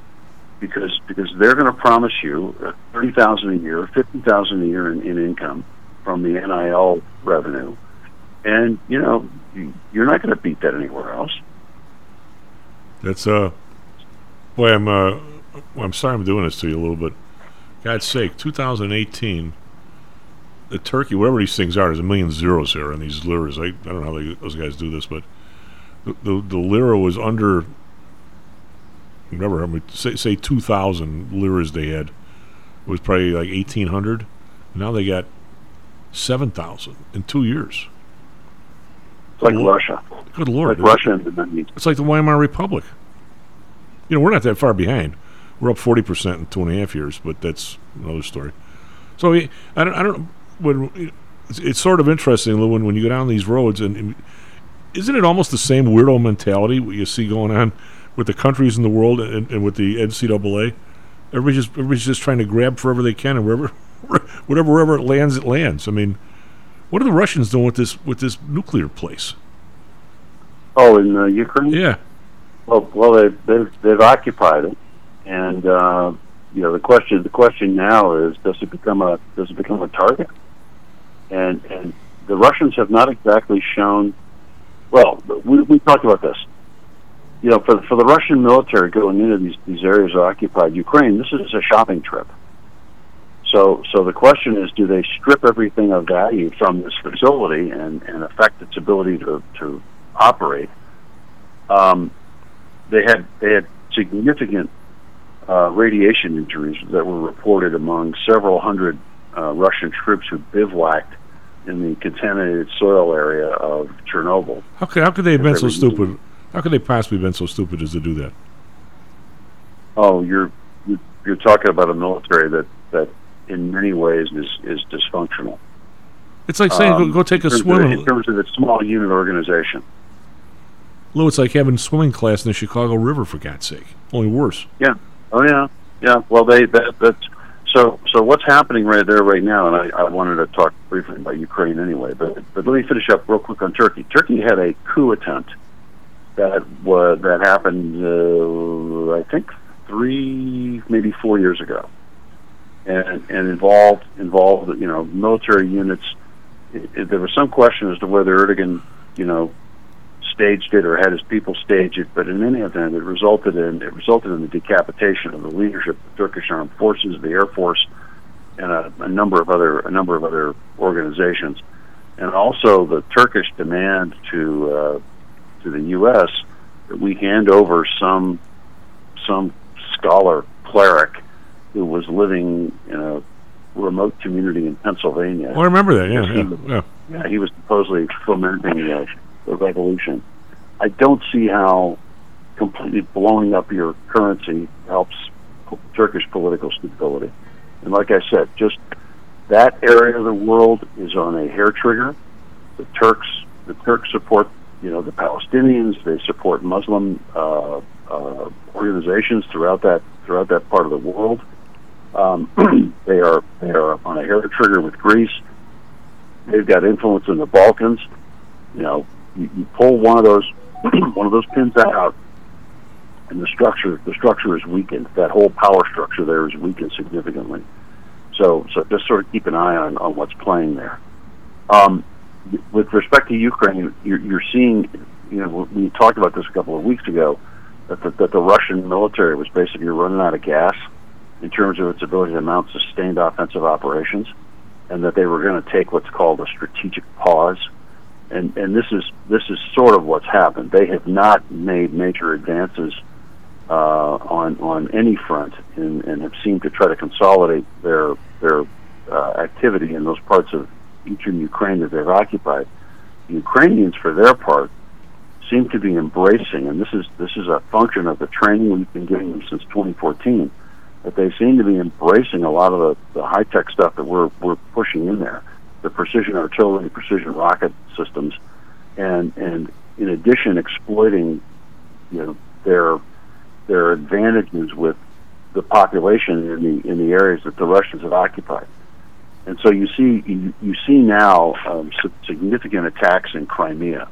Because because they're going to promise you thirty thousand a year, fifty thousand a year in, in income from the N I L revenue, and you know you're not going to beat that anywhere else. That's uh, boy, I'm uh, well, I'm sorry I'm doing this to you a little bit. God's sake, two thousand eighteen, the turkey, whatever these things are, there's a million zeros here on these liras. I I don't know how they, those guys do this, but the the, the lira was under. Remember, I mean, say, say two thousand liras they had. It was probably like eighteen hundred. Now they got seven thousand in two years. It's like L- Russia. Good Lord. Like Russia. It? It's like the Weimar Republic. You know, we're not that far behind. We're up forty percent in two and a half years, but that's another story. So I don't, I don't when, it's, it's sort of interesting, Lou, when, when you go down these roads, and, and isn't it almost the same weirdo mentality what you see going on with the countries in the world and, and with the N C double A, everybody's just, everybody's just trying to grab forever they can and wherever, whatever, wherever it lands, it lands. I mean, what are the Russians doing with this with this nuclear place? Oh, in uh, Ukraine? Yeah. Well, well, they've they've, they've occupied it, and uh, you know the question the question now is, does it become a does it become a target? And and the Russians have not exactly shown. Well, we we talked about this. You know, for for the Russian military going into these, these areas of occupied Ukraine, this is a shopping trip. So so the question is, do they strip everything of value from this facility and, and affect its ability to, to operate? Um, they had they had significant uh, radiation injuries that were reported among several hundred uh, Russian troops who bivouacked in the contaminated soil area of Chernobyl. How could, how could they have been so stupid? How could they possibly have been so stupid as to do that? Oh, you're you're talking about a military that, that in many ways is, is dysfunctional. It's like saying um, go, go take a swim. In terms of its small unit organization. Lou, it's like having swimming class in the Chicago River, for God's sake. Only worse. Yeah. Oh, yeah. Yeah. Well, they that that's, so so what's happening right there right now, and I, I wanted to talk briefly about Ukraine anyway, but, but let me finish up real quick on Turkey. Turkey had a coup attempt. That was, that happened, uh, I think, three, maybe four years ago, and and involved involved you know military units. It, it, there was some question as to whether Erdogan, you know, staged it or had his people stage it. But in any event, it resulted in it resulted in the decapitation of the leadership of the Turkish Armed Forces, the Air Force, and a, a number of other a number of other organizations, and also the Turkish demand to. Uh, to the U S that we hand over some some scholar cleric who was living in a remote community in Pennsylvania. Oh, I remember that. Yeah, yeah, he was, yeah. yeah. He was supposedly fomenting the, the revolution. I don't see how completely blowing up your currency helps po- Turkish political stability. And like I said, just that area of the world is on a hair trigger. The Turks, the Turks support. You know, the Palestinians, they support Muslim uh, uh, organizations throughout that throughout that part of the world. Um, they are they are on a hair trigger with Greece. They've got influence in the Balkans. You know, you, you pull one of those one of those pins out, and the structure the structure is weakened. That whole power structure there is weakened significantly. So so just sort of keep an eye on, on what's playing there. Um, with respect to Ukraine, you're, you're seeing, you know, we talked about this a couple of weeks ago, that the, that the Russian military was basically running out of gas in terms of its ability to mount sustained offensive operations, and that they were going to take what's called a strategic pause. And and this is this is sort of what's happened. They have not made major advances uh, on on any front, and, and have seemed to try to consolidate their their uh, activity in those parts of eastern Ukraine that they've occupied. The Ukrainians, for their part, seem to be embracing, and this is this is a function of the training we've been giving them since twenty fourteen. That they seem to be embracing a lot of the, the high tech stuff that we're we're pushing in there, the precision artillery, precision rocket systems, and and in addition exploiting, you know, their their advantages with the population in the in the areas that the Russians have occupied. And so you see you, you see now um, significant attacks in Crimea,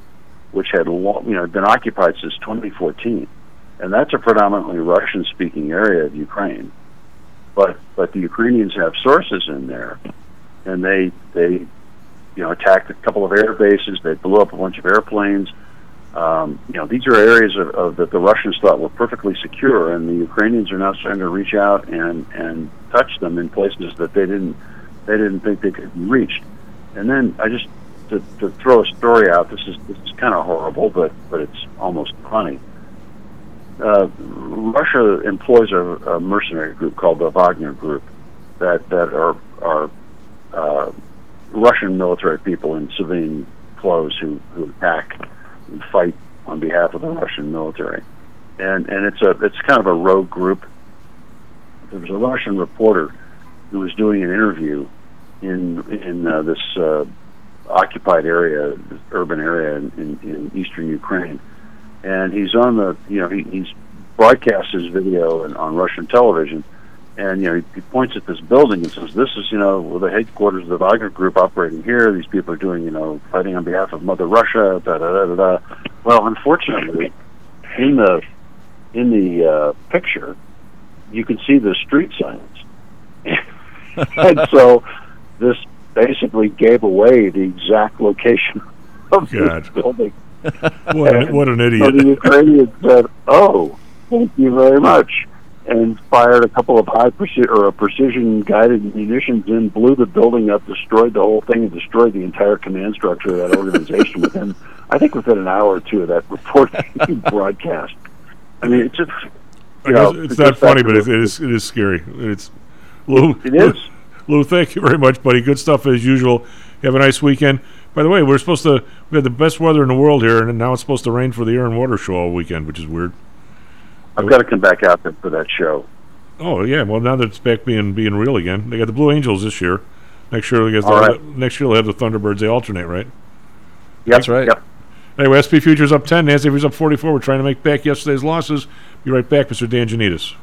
which had long, you know been occupied since twenty fourteen, and that's a predominantly Russian speaking area of Ukraine. But but the Ukrainians have sources in there, and they they you know attacked a couple of air bases. They blew up a bunch of airplanes. Um, you know these are areas of, of that the Russians thought were perfectly secure, and the Ukrainians are now starting to reach out and, and touch them in places that they didn't they didn't think they could be reached. And then I just to, to throw a story out. This is this is kind of horrible, but but it's almost funny. Uh, Russia employs a, a mercenary group called the Wagner Group that that are are Uh, Russian military people in civilian clothes who, who attack and fight on behalf of the Russian military, and and it's a it's kind of a rogue group. There was a Russian reporter who was doing an interview in in uh, this uh, occupied area, this urban area in, in, in eastern Ukraine, and he's on the you know he, he's broadcasts his video and, on Russian television. And, you know, he, he points at this building and says, this is, you know, well, the headquarters of the Wagner Group operating here. These people are doing, you know, fighting on behalf of Mother Russia, da-da-da-da-da. Well, unfortunately, in the in the uh, picture, you can see the street signs. And so this basically gave away the exact location of God. This building. what, and, what an idiot. So the Ukrainians said, oh, thank you very much. And fired a couple of high precision or a precision guided munitions in, blew the building up, destroyed the whole thing, and destroyed the entire command structure of that organization within, I think, within an hour or two of that report being broadcast. I mean, it's just, you know, it's, it's not funny, but it is it is scary. It's Lou. It is. Lou, thank you very much, buddy. Good stuff as usual. Have a nice weekend. By the way, we're supposed to we had the best weather in the world here, and now it's supposed to rain for the Air and Water Show all weekend, which is weird. I've got to come back out there for that show. Oh yeah, well now that it's back being being real again, they got the Blue Angels this year. Next year, they got the, right. next year they'll have the Thunderbirds. They alternate, right? Yep, that's right. Yep. Anyway, S and P futures up ten. Nasdaq futures up forty-four. We're trying to make back yesterday's losses. Be right back, Mister Dan Janidis.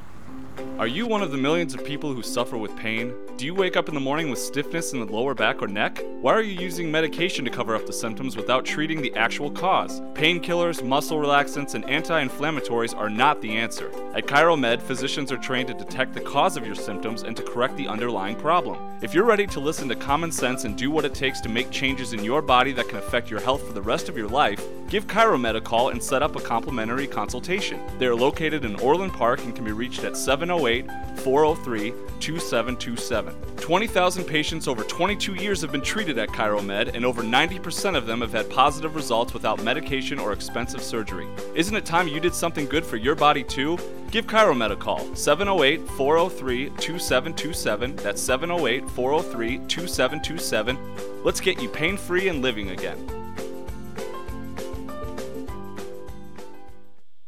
Are you one of the millions of people who suffer with pain? Do you wake up in the morning with stiffness in the lower back or neck? Why are you using medication to cover up the symptoms without treating the actual cause? Painkillers, muscle relaxants, and anti-inflammatories are not the answer. At ChiroMed, physicians are trained to detect the cause of your symptoms and to correct the underlying problem. If you're ready to listen to common sense and do what it takes to make changes in your body that can affect your health for the rest of your life, give ChiroMed a call and set up a complimentary consultation. They are located in Orland Park and can be reached at seven oh eight, four oh three, two seven two seven. twenty thousand patients over twenty-two years have been treated at ChiroMed, and over ninety percent of them have had positive results without medication or expensive surgery. Isn't it time you did something good for your body too? Give ChiroMed a call, seven oh eight, four oh three, two seven two seven. That's seven oh eight, four oh three, two seven two seven. Let's get you pain-free and living again.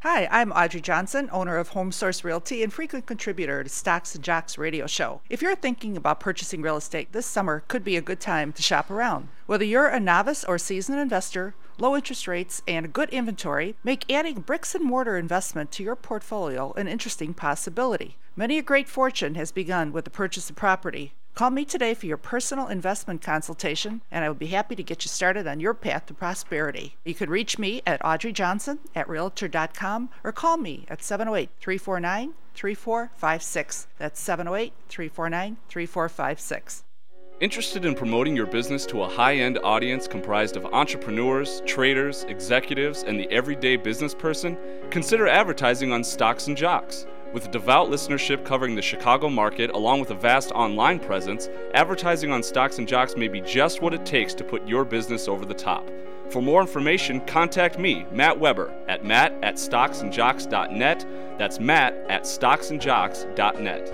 Hi, I'm Audrey Johnson, owner of Home Source Realty and frequent contributor to Stocks and Jocks radio show. If you're thinking about purchasing real estate this summer, could be a good time to shop around. Whether you're a novice or seasoned investor, low interest rates and good inventory make adding bricks and mortar investment to your portfolio an interesting possibility. Many a great fortune has begun with the purchase of property. Call me today for your personal investment consultation, and I would be happy to get you started on your path to prosperity. You can reach me at audreyjohnson at realtor.com or call me at seven oh eight, three four nine, three four five six. That's seven oh eight, three four nine, three four five six. Interested in promoting your business to a high-end audience comprised of entrepreneurs, traders, executives, and the everyday business person? Consider advertising on Stocks and Jocks. With a devout listenership covering the Chicago market along with a vast online presence, advertising on Stocks and Jocks may be just what it takes to put your business over the top. For more information, contact me, Matt Weber, at matt at stocksandjocks.net. That's matt at stocksandjocks.net.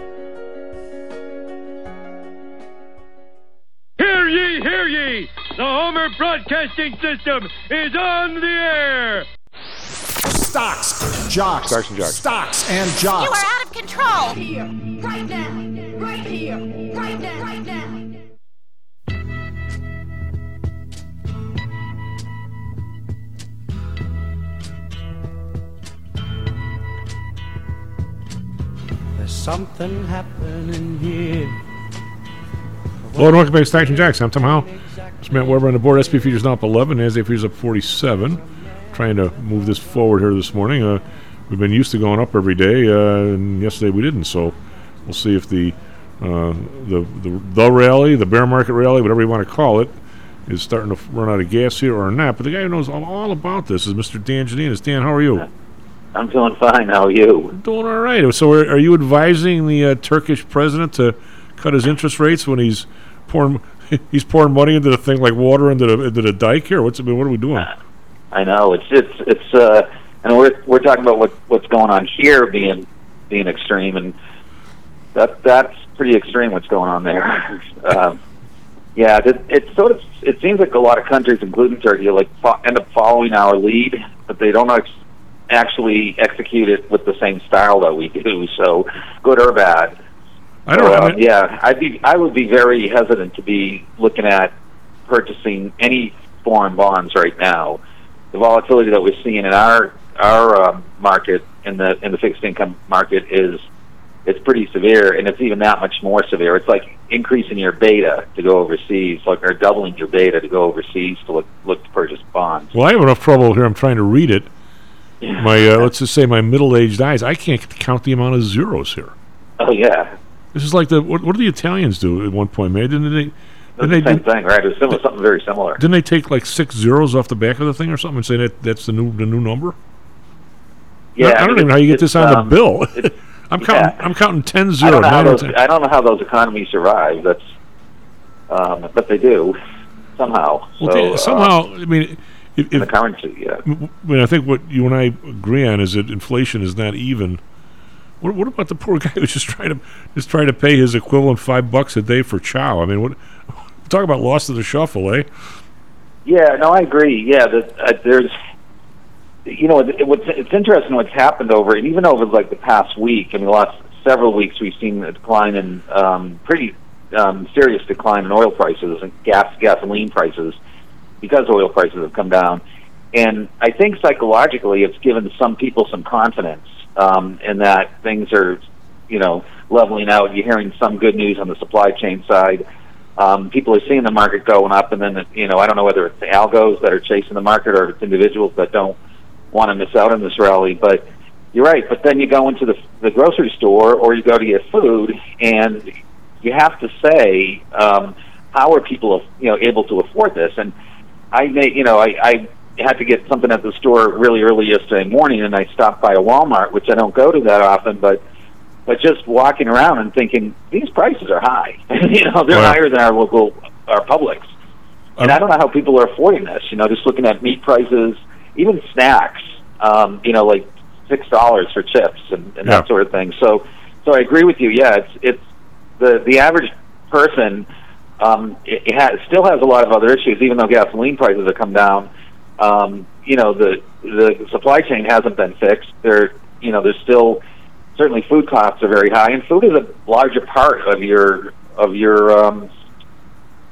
Hear ye, hear ye! The Homer Broadcasting System is on the air! Stocks, jocks, Stocks and Jocks, Stocks and Jocks. You are out of control. Right here, right now, right here, right now, right now. There's something happening here. Hello and welcome back to Stocks and Jocks. I'm Tom Howell. It's Matt Weber on the board. S and P futures now up eleven. Nasdaq futures up forty-seven. Trying to move this forward here this morning. Uh, we've been used to going up every day, uh, and yesterday we didn't. So we'll see if the, uh, the the the rally, the bear market rally, whatever you want to call it, is starting to run out of gas here or not. But the guy who knows all, all about this is Mister Dan Janinas. Dan, how are you? I'm doing fine. How are you? I'm doing all right. So are, are you advising the uh, Turkish president to cut his interest rates when he's pouring he's pouring money into the thing like water into the into the dike here? What's I mean, what are we doing? Uh, I know it's it's it's uh, and we're we're talking about what what's going on here being being extreme, and that that's pretty extreme what's going on there. um, yeah, it, it's sort of it seems like a lot of countries, including Turkey, like fo- end up following our lead, but they don't ex- actually execute it with the same style that we do. So good or bad. I don't know. Um, I mean, yeah, I'd be, I would be very hesitant to be looking at purchasing any foreign bonds right now. The volatility that we're seeing in our our um, market, in the in the fixed income market, is it's pretty severe, and it's even that much more severe. It's like increasing your beta to go overseas, like or doubling your beta to go overseas to look look to purchase bonds. Well, I have enough trouble here. I'm trying to read it. Yeah. My uh, let's just say my middle-aged eyes. I can't count the amount of zeros here. Oh yeah. This is like the what, what do the Italians do at one point, man? Didn't they? Didn't the they same did, thing, right? It was similar, th- something very similar. Didn't they take like six zeros off the back of the thing or something and say that that's the new the new number? Yeah, no, I don't even know how you get this on um, the bill. I'm yeah. counting. I'm counting ten zeros. I don't know how those, I don't know how those economies survive. That's, um, but they do somehow. Well, so, they, somehow, uh, I mean, if, if, the currency. Yeah. I mean, I think what you and I agree on is that inflation is not even. What, what about the poor guy who's just trying to just trying to pay his equivalent five bucks a day for chow? I mean, what talk about loss to the shuffle, eh? Yeah, no, I agree. Yeah, the, uh, there's, you know, it, it, what's, it's interesting what's happened over, and even over like the past week. I mean, the last several weeks we've seen a decline in um, pretty um, serious decline in oil prices and gas gasoline prices because oil prices have come down, and I think psychologically it's given some people some confidence. Um, and that things are, you know, leveling out. You're hearing some good news on the supply chain side. Um, people are seeing the market going up, and then, you know, I don't know whether it's the algos that are chasing the market or it's individuals that don't want to miss out on this rally, but you're right. But then you go into the, the grocery store or you go to get food, and you have to say, um, how are people, you know, able to afford this? And I may, you know, I... I had to get something at the store really early yesterday morning, and I stopped by a Walmart, which I don't go to that often, but but just walking around and thinking, these prices are high. you know, they're wow. higher than our local, our Publix. And um, I don't know how people are affording this, you know, just looking at meat prices, even snacks, um, you know, like six dollars for chips and, and yeah. that sort of thing. So so I agree with you, yeah, it's, it's the, the average person um, it, it has, still has a lot of other issues, even though gasoline prices have come down. Um, you know, the the supply chain hasn't been fixed. There, you know, there's still certainly food costs are very high, and food is a larger part of your of your um,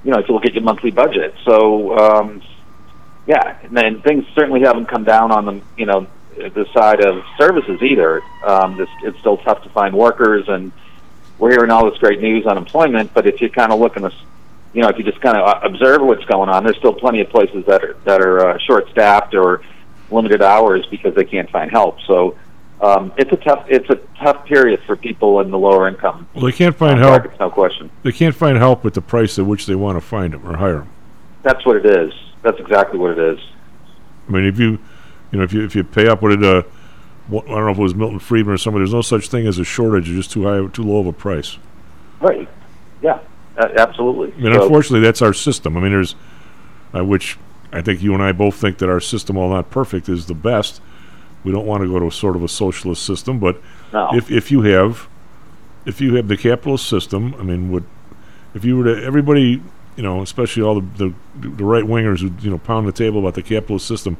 you know, if you look at your monthly budget. So um, yeah, and then things certainly haven't come down on the you know the side of services either. Um, this, it's still tough to find workers, and we're hearing all this great news on employment, but if you kind of look in the, you know, if you just kind of observe what's going on, there's still plenty of places that are, that are uh, short-staffed or limited hours because they can't find help. So um, it's a tough it's a tough period for people in the lower income. Well, they can't find help. Markets, no question. They can't find help at the price at which they want to find them or hire them. That's what it is. That's exactly what it is. I mean, if you, you know, if you if you pay up, what it, uh, I don't know if it was Milton Friedman or somebody. There's no such thing as a shortage. It's just too high, too low of a price. Right. Yeah. Uh, absolutely. And so, unfortunately, that's our system. I mean, there's, uh, which I think you and I both think that our system, while not perfect, is the best. We don't want to go to a sort of a socialist system, but no. if if you have, if you have the capitalist system, I mean, would if you were to everybody. You know, especially all the the, the right wingers who, you know, pound the table about the capitalist system.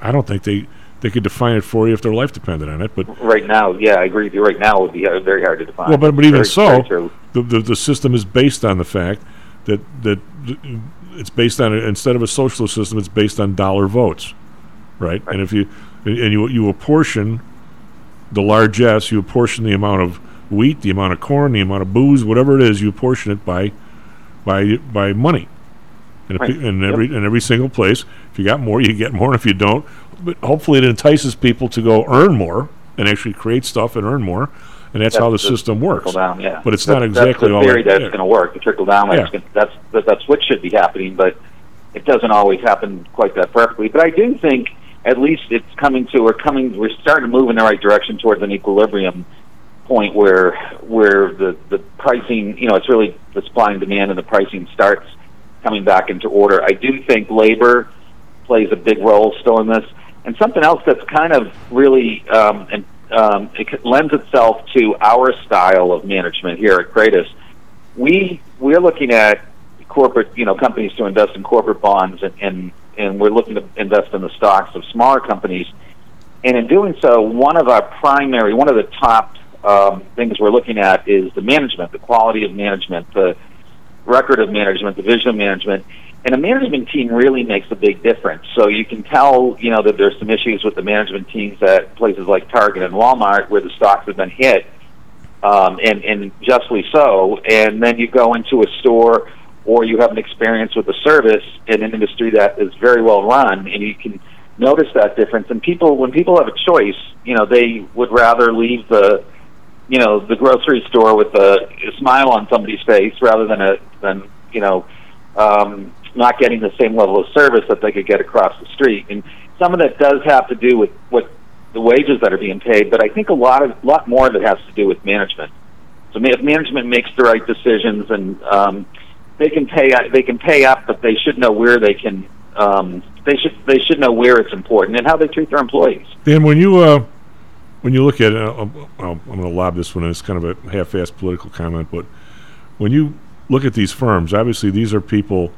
I don't think they, they could define it for you if their life depended on it. But right now, yeah, I agree with you. Right now, it would be very hard to define. Well, but, but even very, so, very the, the the system is based on the fact that that it's based on instead of a socialist system, it's based on dollar votes, right? right. And if you and you you apportion the largesse, you apportion the amount of wheat, the amount of corn, the amount of booze, whatever it is, you apportion it by. By by money, and, right. pe- and yep. every in every single place, if you got more, you get more. And if you don't, but hopefully it entices people to go earn more and actually create stuff and earn more, and that's, that's how the, the system works. Down, yeah. But it's that's, not exactly that's the theory all that, that's going to work. The trickle down, yeah. gonna, that's that, that's what should be happening, but it doesn't always happen quite that perfectly. But I do think at least it's coming to or coming. We're starting to move in the right direction towards an equilibrium point where where the, the pricing, you know, it's really the supply and demand and the pricing starts coming back into order. I do think labor plays a big role still in this. And something else that's kind of really, um, and, um, it lends itself to our style of management here at Kratos. We, we're looking at corporate, you know, companies to invest in corporate bonds, and, and, and we're looking to invest in the stocks of smaller companies. And in doing so, one of our primary, one of the top Um, things we're looking at is the management, the quality of management, the record of management, the vision of management, and a management team really makes a big difference. So you can tell, you know, that there's some issues with the management teams at places like Target and Walmart where the stocks have been hit, um, and, and justly so. And then you go into a store or you have an experience with a service in an industry that is very well run, and you can notice that difference. And people, when people have a choice, you know, they would rather leave the you know, the grocery store with a, a smile on somebody's face rather than, a than you know, um, not getting the same level of service that they could get across the street. And some of that does have to do with what the wages that are being paid, but I think a lot of lot more of it has to do with management. So if management makes the right decisions, and um, they can pay they can pay up, but they should know where they can um, they should they should know where it's important and how they treat their employees. And when you uh When you look at it, uh, I'm going to lob this one, and it's kind of a half-assed political comment, but when you look at these firms, obviously these are people,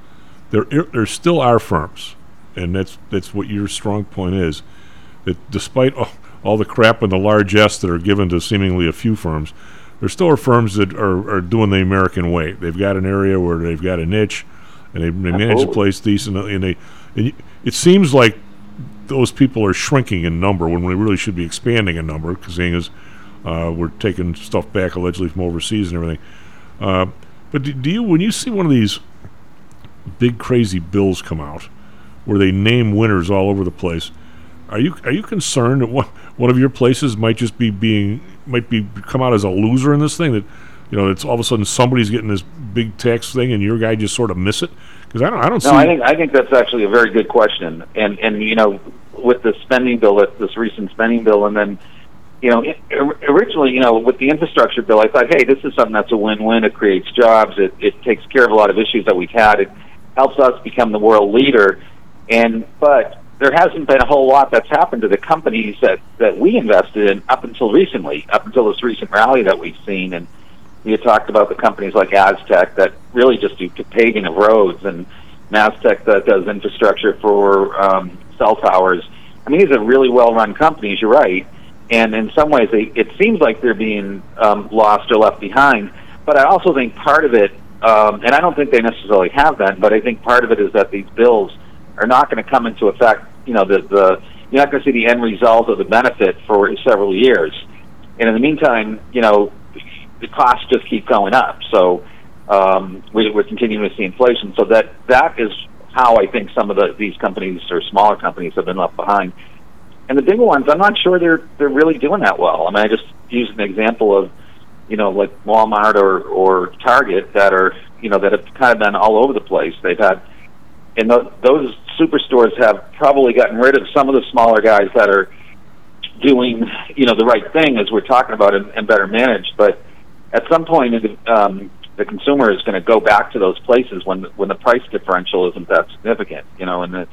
they're, they're still our firms, and that's that's what your strong point is, that despite all, all the crap and the largesse that are given to seemingly a few firms, there still are firms that are, are doing the American way. They've got an area where they've got a niche, and they, they manage the place decently, and, they, and it seems like those people are shrinking in number when we really should be expanding in number, because seeing as uh, we're taking stuff back allegedly from overseas and everything. Uh, but do, do you, when you see one of these big crazy bills come out where they name winners all over the place, are you are you concerned that one one of your places might just be being might be come out as a loser in this thing, that you know it's all of a sudden somebody's getting this big tax thing and your guy just sort of miss it? Because I don't, I don't no, see. No, I think I think that's actually a very good question, and and you know, with the spending bill, this recent spending bill, and then, you know, it, originally, you know, with the infrastructure bill, I thought, hey, this is something that's a win-win. It creates jobs. It it takes care of a lot of issues that we've had. It helps us become the world leader. And but there hasn't been a whole lot that's happened to the companies that that we invested in up until recently, up until this recent rally that we've seen. And we had talked about the companies like Aztec that really just do paving of roads, and MasTec that does infrastructure for um, cell towers. I mean, these are really well-run companies, you're right. And in some ways, they, it seems like they're being um, lost or left behind. But I also think part of it, um, and I don't think they necessarily have that, but I think part of it is that these bills are not going to come into effect, you know, the, the you're not going to see the end result or the benefit for several years. And in the meantime, you know, the costs just keep going up. So um, we, we're continuing to see inflation. So that that is how I think some of the, these companies or smaller companies have been left behind. And the bigger ones, I'm not sure they're they're really doing that well. I mean, I just used an example of, you know, like Walmart or, or Target that are, you know, that have kind of been all over the place. They've had, and th- those superstores have probably gotten rid of some of the smaller guys that are doing, you know, the right thing as we're talking about and, and better managed. But at some point, um, the consumer is going to go back to those places when when the price differential isn't that significant, you know, and the,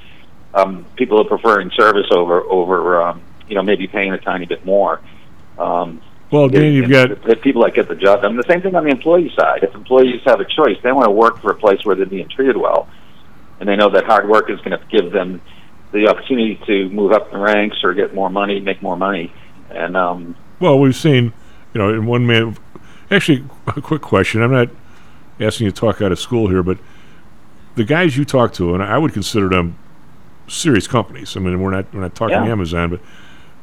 um, people are preferring service over over um, you know, maybe paying a tiny bit more. Um, well, again, you've got the people that get the job. I mean, the same thing on the employee side. If employees have a choice, they want to work for a place where they're being treated well, and they know that hard work is going to give them the opportunity to move up the ranks or get more money, make more money. And um, well, we've seen, you know, in one man. Actually, a quick question. I'm not asking you to talk out of school here, but the guys you talk to, and I would consider them serious companies. I mean, we're not we're not talking yeah. Amazon, but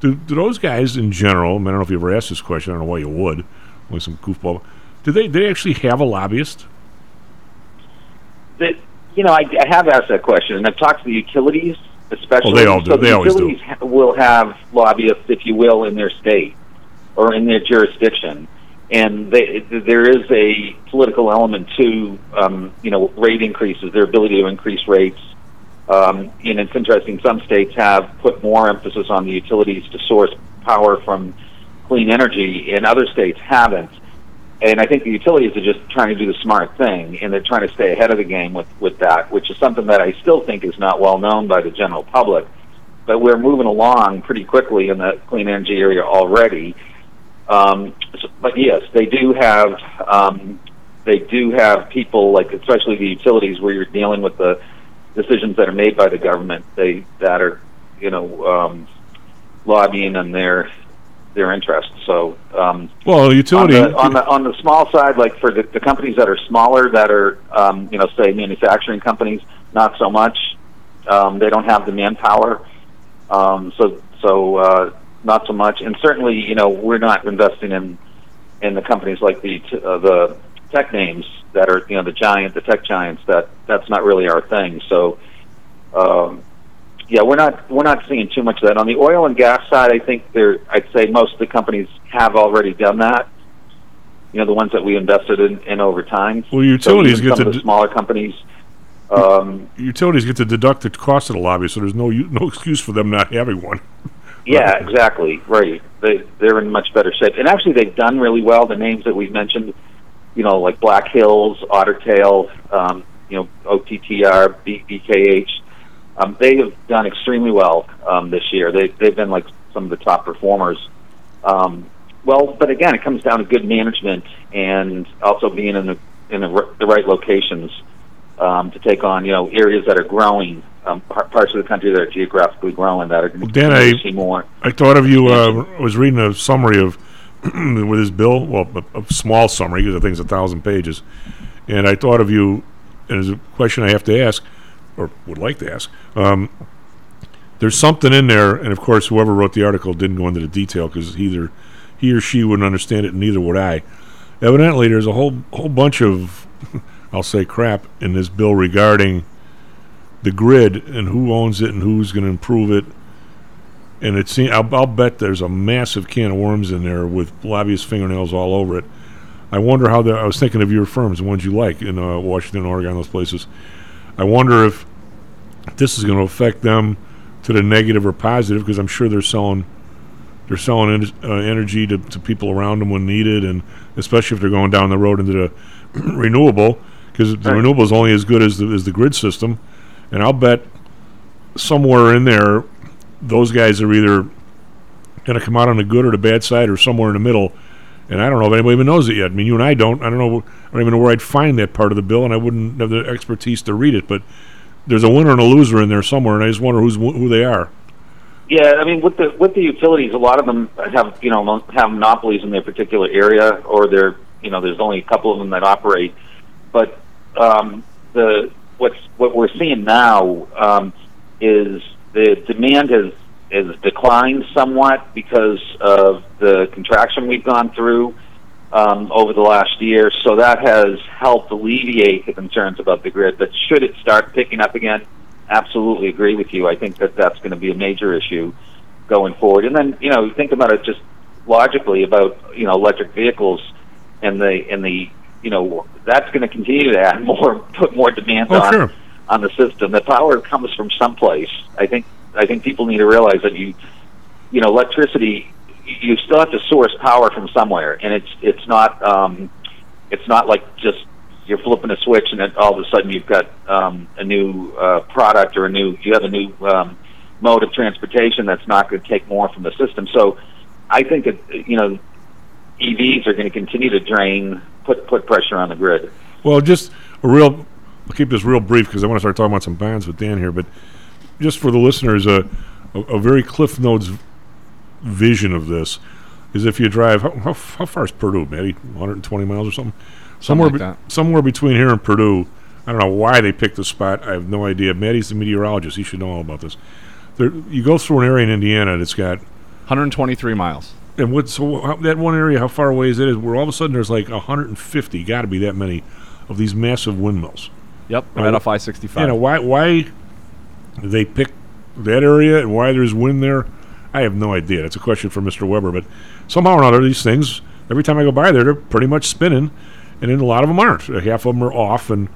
do, do those guys in general? I, mean, I don't know if you ever asked this question. I don't know why you would. Only some goofball. Do they they actually have a lobbyist? They, you know, I, I have asked that question, and I've talked to the utilities, especially. Oh, they all do. So they the always do. Utilities ha- will have lobbyists, if you will, in their state or in their jurisdiction. And they, there is a political element to, um, you know, rate increases, their ability to increase rates. Um, and it's interesting, some states have put more emphasis on the utilities to source power from clean energy, and other states haven't. And I think the utilities are just trying to do the smart thing, and they're trying to stay ahead of the game with, with that, which is something that I still think is not well known by the general public. But we're moving along pretty quickly in the clean energy area already. Um, so, but yes, they do have um, they do have people, like especially the utilities, where you're dealing with the decisions that are made by the government. They that are you know um, lobbying on their their interests. So um, well, utility on the, on the on the small side, like for the, the companies that are smaller, that are um, you know say manufacturing companies, not so much. Um, they don't have the manpower. Um, so so. Uh, Not so much, and certainly, you know, we're not investing in in the companies like the uh, the tech names that are, you know, the giant, the tech giants. That that's not really our thing. So, um, yeah, we're not we're not seeing too much of that. On the oil and gas side, I think there, I'd say most of the companies have already done that. You know, the ones that we invested in, in over time. Well, utilities so get some to of the smaller companies. Um, utilities get to deduct the cost of the lobby, so there's no no excuse for them not having one. Yeah, exactly. Right. They, they're in much better shape. And actually, they've done really well. The names that we've mentioned, you know, like Black Hills, Ottertail, um, you know, O T T R, B K H, um, they have done extremely well um, this year. They, they've been like some of the top performers. Um, well, but again, it comes down to good management and also being in the, in the, r- the right locations um, to take on, you know, areas that are growing. Um, parts of the country that are geographically growing that are going to see more. I thought of you. I uh, was reading a summary of with his bill, well, a, a small summary because I think it's a thousand pages, and I thought of you. And it's a question I have to ask, or would like to ask. Um, there's something in there, and of course, whoever wrote the article didn't go into the detail because either he or she wouldn't understand it, and neither would I. Evidently, there's a whole whole bunch of, I'll say, crap in this bill regarding the grid and who owns it and who's going to improve it, and it's. I'll, I'll bet there's a massive can of worms in there with lobbyist fingernails all over it. I wonder how the. I was thinking of your firms, the ones you like in uh, Washington, Oregon, those places. I wonder if this is going to affect them to the negative or positive, because I'm sure they're selling they're selling en- uh, energy to, to people around them when needed, and especially if they're going down the road into the renewable, because the right. renewable is only as good as the, as the grid system. And I'll bet somewhere in there, those guys are either going to come out on the good or the bad side, or somewhere in the middle. And I don't know if anybody even knows it yet. I mean, you and I don't. I don't know. I don't even know where I'd find that part of the bill, and I wouldn't have the expertise to read it. But there's a winner and a loser in there somewhere, and I just wonder who's who they are. Yeah, I mean, with the with the utilities, a lot of them have you know have monopolies in their particular area, or they're you know there's only a couple of them that operate. But um, the What's, what we're seeing now um, is the demand has has declined somewhat because of the contraction we've gone through um, over the last year. So that has helped alleviate the concerns about the grid. But should it start picking up again, absolutely agree with you. I think that that's going to be a major issue going forward. And then, you know, think about it just logically about, you know, electric vehicles and the, and the, you know, that's going to continue to add more, put more demand oh, on, sure. on the system. The power comes from someplace. I think, I think people need to realize that you, you know, electricity, you still have to source power from somewhere, and it's, it's not, um, it's not like just you're flipping a switch and then all of a sudden you've got um, a new uh, product or a new, you have a new um, mode of transportation that's not going to take more from the system. So I think that, you know, E Vs are going to continue to drain, put put pressure on the grid. Well, just a real, I'll keep this real brief because I want to start talking about some bonds with Dan here, but just for the listeners, a, a, a very Cliff Notes vision of this is if you drive, how, how, how far is Purdue, Maddie? one hundred twenty miles or something? Somewhere, something like be, somewhere between here and Purdue. I don't know why they picked the spot. I have no idea. Maddie's the meteorologist. He should know all about this. There, you go through an area in Indiana that's got one hundred twenty-three miles. And what, so how, that one area, how far away is it? Is where all of a sudden there's like one hundred fifty, got to be that many, of these massive windmills. Yep, right out of I sixty-five. You know, why, why they picked that area and why there's wind there, I have no idea. That's a question for Mister Weber. But somehow or another, these things, every time I go by there, they're pretty much spinning. And then a lot of them aren't. Half of them are off. And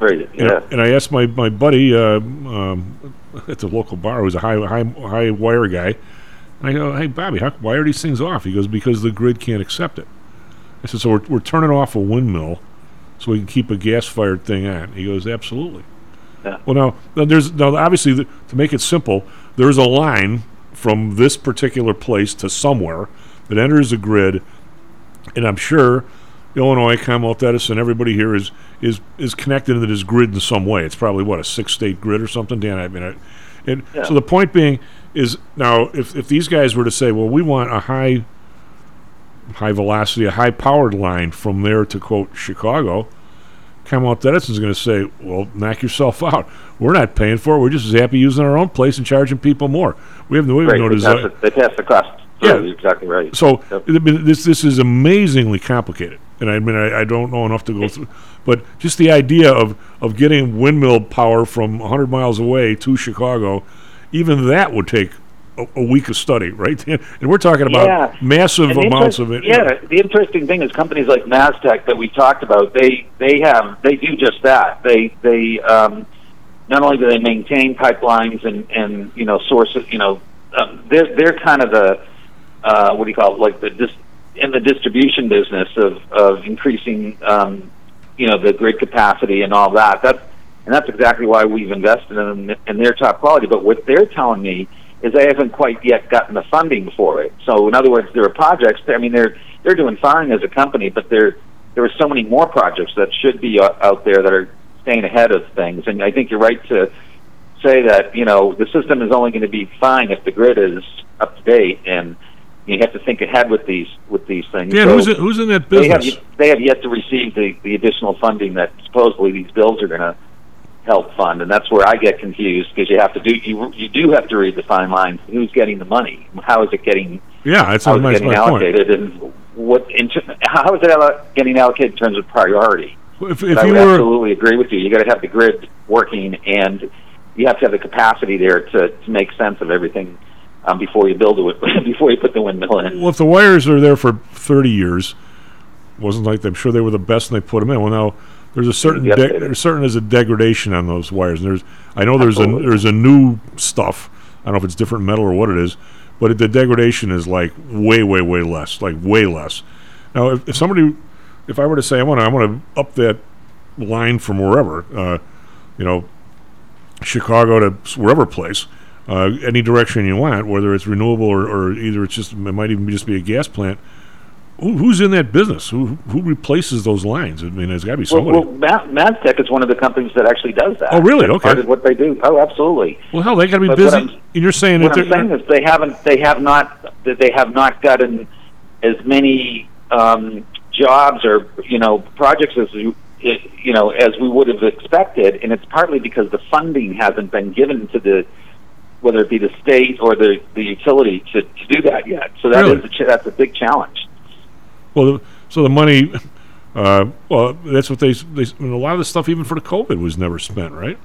right, yeah. and, and I asked my, my buddy uh, um, at the local bar, who's a high, high, high wire guy, and I go, hey, Bobby, how, why are these things off? He goes, because the grid can't accept it. I said, so we're, we're turning off a windmill so we can keep a gas-fired thing on. He goes, absolutely. Yeah. Well, now, now, there's, now obviously, th- to make it simple, there's a line from this particular place to somewhere that enters the grid, and I'm sure Illinois, Commonwealth Edison, everybody here is is is connected to this grid in some way. It's probably, what, a six-state grid or something, Dan? I mean, I, and yeah. So the point being is, now, if, if these guys were to say, well, we want a high high velocity, a high-powered line from there to, quote, Chicago, Commonwealth Edison's going to say, well, knock yourself out. We're not paying for it. We're just as happy using our own place and charging people more. We have no, we have right. no design. They pass the cost. Yeah, so you're exactly right. So yep. this this is amazingly complicated. And I mean, I, I don't know enough to go through, but just the idea of, of getting windmill power from one hundred miles away to Chicago, even that would take a, a week of study, right? And we're talking about yeah. massive and amounts of it. Yeah, the interesting thing is companies like MasTec that we talked about, they they have they do just that. They they um, not only do they maintain pipelines and, and you know sources, you know, um, they're they're kind of the uh, what do you call it, like the dis- in the distribution business of, of increasing, um, you know, the grid capacity and all that. That's, and that's exactly why we've invested in them and their top quality. But what they're telling me is they haven't quite yet gotten the funding for it. So in other words, there are projects, I mean, they're they're doing fine as a company, but there, there are so many more projects that should be out there that are staying ahead of things. And I think you're right to say that, you know, the system is only going to be fine if the grid is up to date, and you have to think ahead with these with these things. Yeah, so who's, in, who's in that business? They have, they have yet to receive the, the additional funding that supposedly these bills are going to help fund, and that's where I get confused because you have to do you you do have to read the fine line. Who's getting the money? How is it getting? Yeah, it's how is it getting allocated, and what in, how is it getting allocated in terms of priority? Well, if, if I would were, absolutely agree with you. You got to have the grid working, and you have to have the capacity there to, to make sense of everything. Um, before you build it, before you put the windmill in. Well, if the wires are there for thirty years, wasn't like I'm sure they were the best and they put them in. Well, now there's a certain de- there's certain is a degradation on those wires. And there's I know there's Absolutely. a there's a new stuff. I don't know if it's different metal or what it is, but it, the degradation is like way way way less, like way less. Now, if, if somebody, if I were to say I want to I want to up that line from wherever, uh, you know, Chicago to wherever place. Uh, any direction you want, whether it's renewable or, or either it's just, it might even be just be a gas plant. Who, who's in that business? Who who replaces those lines? I mean, there's got to be somebody. Well, well MasTec is one of the companies that actually does that. Oh, really? That's okay. Part of what they do. Oh, absolutely. Well, hell, they got to be but busy. And you're saying what that I'm saying is they haven't, they have not, that they have not gotten as many um, jobs or you know projects as you. you know as we would have expected, and it's partly because the funding hasn't been given to the whether it be the state or the, the utility, to, to do that yet. So that really? is a, that's a big challenge. Well, so the money, uh, well, that's what they, they I mean, a lot of the stuff even for the COVID was never spent, right?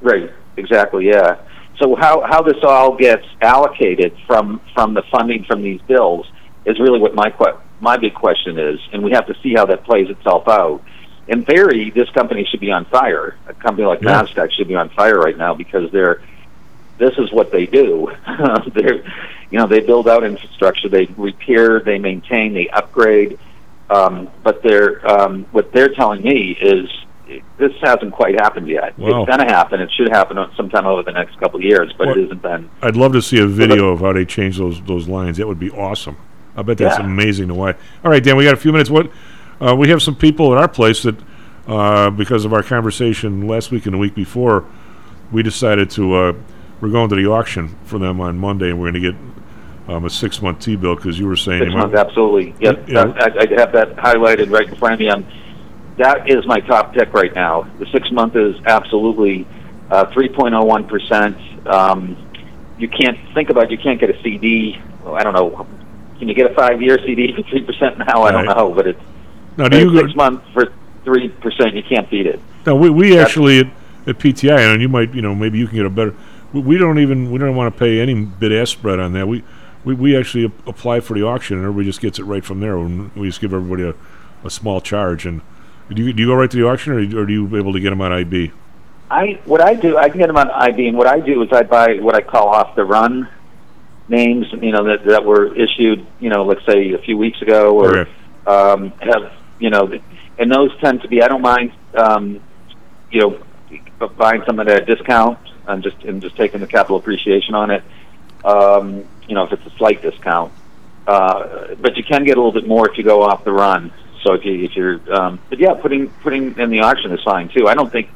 Right, exactly, yeah. So how, how this all gets allocated from, from the funding from these bills is really what my que- my big question is, and we have to see how that plays itself out. In theory, this company should be on fire. A company like yeah. Nasdaq should be on fire right now because they're this is what they do. They're, you know, they build out infrastructure, they repair, they maintain, they upgrade. Um, but they're um, what they're telling me is this hasn't quite happened yet. Wow. It's going to happen. It should happen sometime over the next couple of years, but well, it isn't been. I'd love to see a video of how they change those those lines. That would be awesome. I bet that's yeah. amazing to watch. All right, Dan, we got a few minutes. What uh, we have some people at our place that, uh, because of our conversation last week and the week before, we decided to uh, we're going to the auction for them on Monday, and we're going to get um, a six-month T-bill because you were saying six months, absolutely. Yep, yeah. that, I, I have that highlighted right in front of me. I'm, that is my top pick right now. The six-month is absolutely uh, three point oh one percent. Um, you can't think about you can't get a C D. Well, I don't know. Can you get a five-year C D for three percent now? I right. don't know, but it's now, do you six months for three percent. You can't beat it. No, we we That's actually at, at P T I, and you might you know maybe you can get a better. We, we don't even we don't want to pay any bid-ask spread on that. We we, we actually ap- apply for the auction, and everybody just gets it right from there. And we just give everybody a, a small charge. And do you, do you go right to the auction, or or do you able to get them on I B? I what I do I can get them on I B, and what I do is I buy what I call off the run. Names, you know, that that were issued, you know, let's say a few weeks ago, or okay. um, have, you know, and those tend to be. I don't mind, um, you know, buying some at a discount and just and just taking the capital appreciation on it. Um, you know, if it's a slight discount, uh, but you can get a little bit more if you go off the run. So if you if you're, um, but yeah, putting putting in the auction is fine too. I don't think.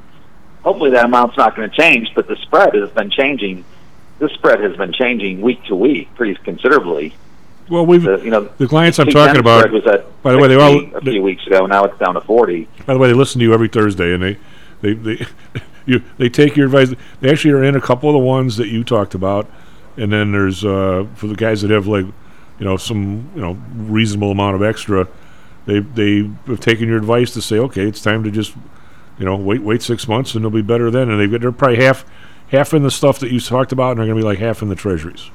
Hopefully that amount's not going to change, but the spread has been changing. This spread has been changing week to week pretty considerably. Well, we've the, you know the clients I'm talking about. Was at by the way, they all a few they, weeks ago. Now it's down to forty. By the way, they listen to you every Thursday, and they they they you they take your advice. They actually are in a couple of the ones that you talked about, and then there's uh, for the guys that have like you know some you know reasonable amount of extra. They they have taken your advice to say, okay, it's time to just you know wait wait six months, and they'll be better then. And they've they're probably half. Half in the stuff that you talked about, and are going to be like half in the treasuries.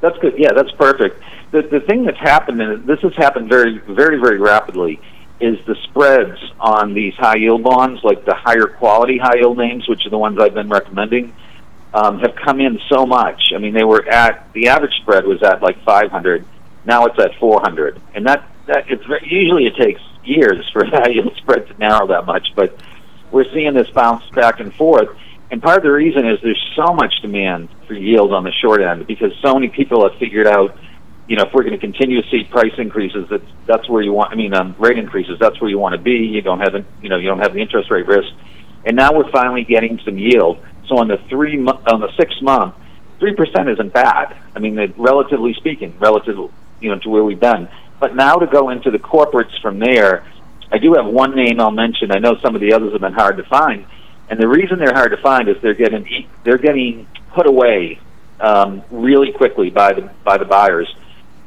That's good. Yeah, that's perfect. The the thing that's happened, and this has happened very, very, very rapidly, is the spreads on these high-yield bonds, like the higher quality high-yield names, which are the ones I've been recommending, um, have come in so much. I mean, they were at, the average spread was at like five hundred. Now it's at four hundred. And that, that it's usually it takes years for high-yield spread to narrow that much, but we're seeing this bounce back and forth. And part of the reason is there's so much demand for yield on the short end because so many people have figured out, you know, if we're going to continue to see price increases, that's, that's where you want, I mean, um, rate increases, that's where you want to be. You don't have, you know, you don't have the interest rate risk. And now we're finally getting some yield. So on the three, mo- on the six month, three percent isn't bad. I mean, relatively speaking, relative, you know, to where we've been. But now to go into the corporates from there, I do have one name I'll mention. I know some of the others have been hard to find. And the reason they're hard to find is they're getting they're getting put away um, really quickly by the by the buyers.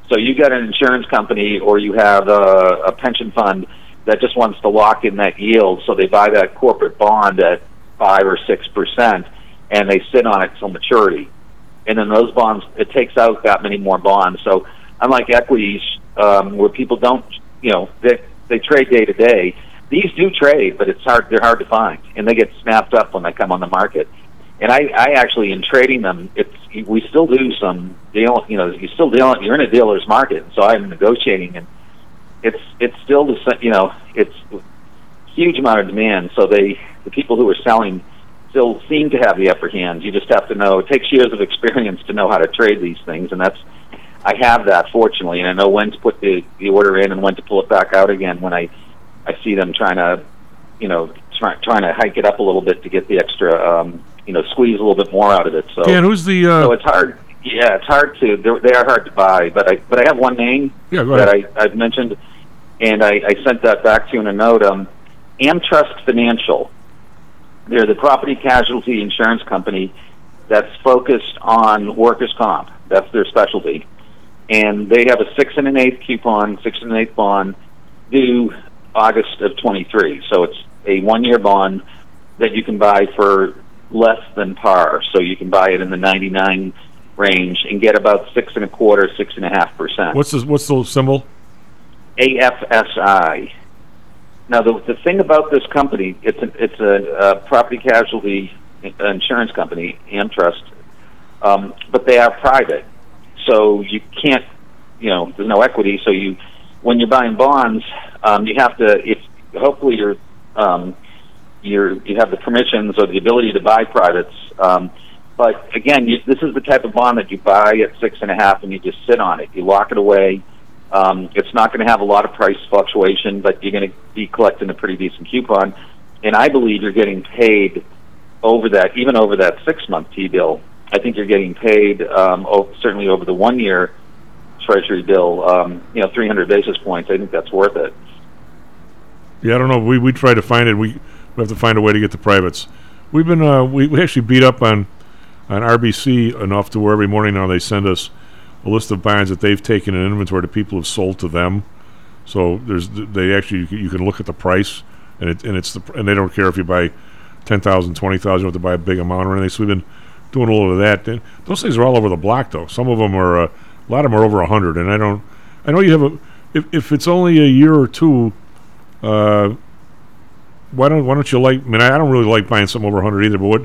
So you got an insurance company or you have a, a pension fund that just wants to lock in that yield, so they buy that corporate bond at five or six percent, and they sit on it till maturity. And then those bonds, it takes out that many more bonds. So unlike equities, um, where people don't, you know, they they trade day to day. These do trade, but it's hard. They're hard to find, and they get snapped up when they come on the market. And I, I actually, in trading them, it's we still do some deal. You know, you still dealing. You're in a dealer's market, so I'm negotiating, and it's it's still the you know it's huge amount of demand. So they the people who are selling still seem to have the upper hand. You just have to know. It takes years of experience to know how to trade these things, and that's I have that fortunately, and I know when to put the, the order in and when to pull it back out again when I. I see them trying to, you know, try, trying to hike it up a little bit to get the extra, um, you know, squeeze a little bit more out of it. So, Dan, who's the? Uh, so it's hard. Yeah, it's hard to. They are hard to buy, but I but I have one name yeah, that I, I've mentioned, and I, I sent that back to you in a note. Um, Amtrust Financial. They're the property casualty insurance company that's focused on workers' comp. That's their specialty. And they have a six and an eighth coupon, six and an eighth bond due August of twenty-three. So it's a one-year bond that you can buy for less than par. So you can buy it in the ninety-nine range and get about six and a quarter, six and a half percent. What's the, what's the symbol? A F S I. Now, the, the thing about this company, it's a, it's a, a property casualty insurance company, AmTrust, um, but they are private. So you can't, you know, there's no equity. So you, when you're buying bonds, um, you have to, if hopefully you're, um, you're, you have the permissions or the ability to buy privates. Um, but again, you, this is the type of bond that you buy at six and a half and you just sit on it. You lock it away. Um, it's not going to have a lot of price fluctuation, but you're going to be collecting a pretty decent coupon. And I believe you're getting paid over that, even over that six-month T-bill. I think you're getting paid, um, oh, certainly over the one-year Treasury bill, um, you know, three hundred basis points. I think that's worth it. Yeah, I don't know. We we try to find it. We, we have to find a way to get the privates. We've been uh, we, we actually beat up on on R B C enough to where every morning now they send us a list of bonds that they've taken in inventory that people have sold to them. So there's they actually you can look at the price and it and it's the and they don't care if you buy ten thousand, twenty thousand, you have to buy a big amount or anything. So we've been doing a little of that. And those things are all over the block, though. Some of them are, uh, a lot of them are over one hundred. And I don't, I know you have a, if, if it's only a year or two, uh, why don't why don't you like, I mean, I don't really like buying something over one hundred either, but what,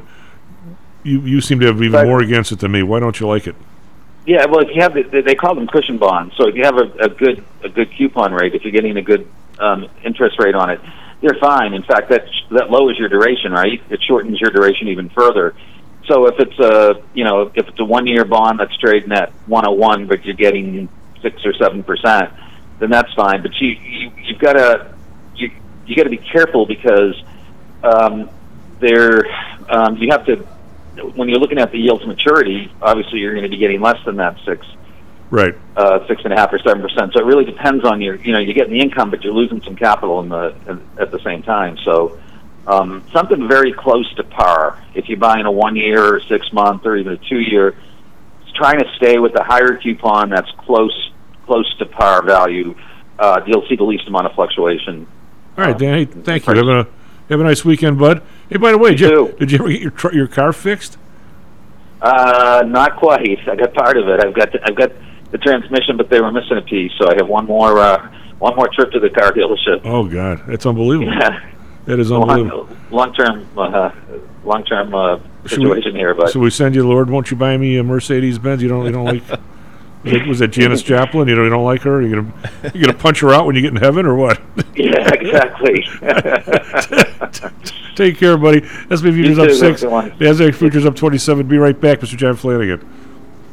you, you seem to have even but, more against it than me. Why don't you like it? Yeah, well, if you have, the, they call them cushion bonds. So if you have a, a good a good coupon rate, if you're getting a good um, interest rate on it, they're fine. In fact, that, that lowers your duration, right? It shortens your duration even further. So if it's a, you know, if it's a one-year bond that's trading at one oh one, but you're getting six or seven percent, then that's fine. But you, you you've got to you you got to be careful because um, there um, you have to when you're looking at the yield to maturity. Obviously, you're going to be getting less than that six, right? Uh, six and a half or seven percent. So it really depends on your you know you're getting the income, but you're losing some capital in the in, at the same time. So. Um, something very close to par. If you're buying a one-year or six-month or even a two-year, trying to stay with a higher coupon that's close close to par value, uh, you'll see the least amount of fluctuation. All right, Dan. Uh, hey, thank you. Have a, have a nice weekend, bud. Hey, by the way, did you, did you ever get your tr- your car fixed? Uh, not quite. I got part of it. I've got to, I've got the transmission, but they were missing a piece, so I have one more uh, one more trip to the car dealership. Oh God, that's unbelievable. Yeah. That is unbelievable. Long term, uh, long term uh, situation we, here. But so we send you, Lord, won't you buy me a Mercedes Benz? You don't, you don't like. Was that Janis Joplin? You don't, you don't like her? Are you gonna, you gonna punch her out when you get in heaven, or what? Yeah, exactly. Take care, buddy. S and P futures up six. Nasdaq futures up twenty-seven. Be right back, Mister John Flanagan.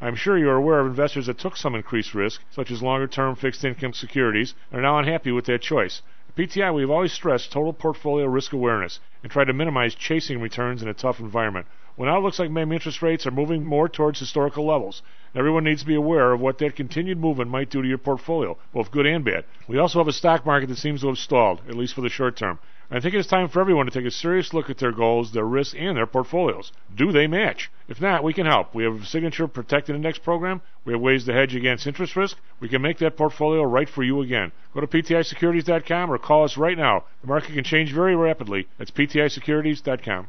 I'm sure you are aware of investors that took some increased risk, such as longer-term fixed-income securities, and are now unhappy with that choice. At P T I, we have always stressed total portfolio risk awareness and tried to minimize chasing returns in a tough environment. Well, now it looks like maybe interest rates are moving more towards historical levels. Everyone needs to be aware of what that continued movement might do to your portfolio, both good and bad. We also have a stock market that seems to have stalled, at least for the short term. I think it's time for everyone to take a serious look at their goals, their risks, and their portfolios. Do they match? If not, we can help. We have a signature protected index program. We have ways to hedge against interest risk. We can make that portfolio right for you again. Go to P T I securities dot com or call us right now. The market can change very rapidly. That's P T I securities dot com.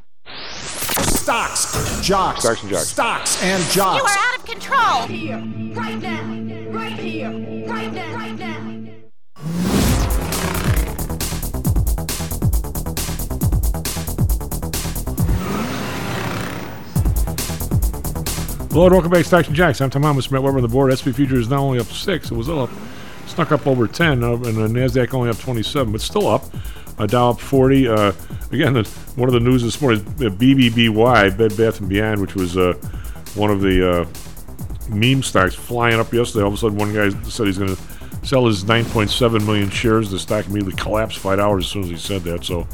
Stocks, jocks, Stocks and Jocks. Stocks and Jocks. You are out of control. Right here, right now, right here, right now, right now. Hello and welcome back to Stocks and Jocks. I'm Tom Thomas, Matt Weber on the board. S and P Futures is not only up six, it was up, snuck up over ten, uh, and the Nasdaq only up twenty-seven, but still up. Uh, Dow up forty. Uh, again, the, one of the news this morning is B B B Y, Bed Bath and Beyond, which was uh, one of the uh, meme stocks flying up yesterday. All of a sudden, one guy said he's going to sell his nine point seven million shares. The stock immediately collapsed five hours as soon as he said that. So,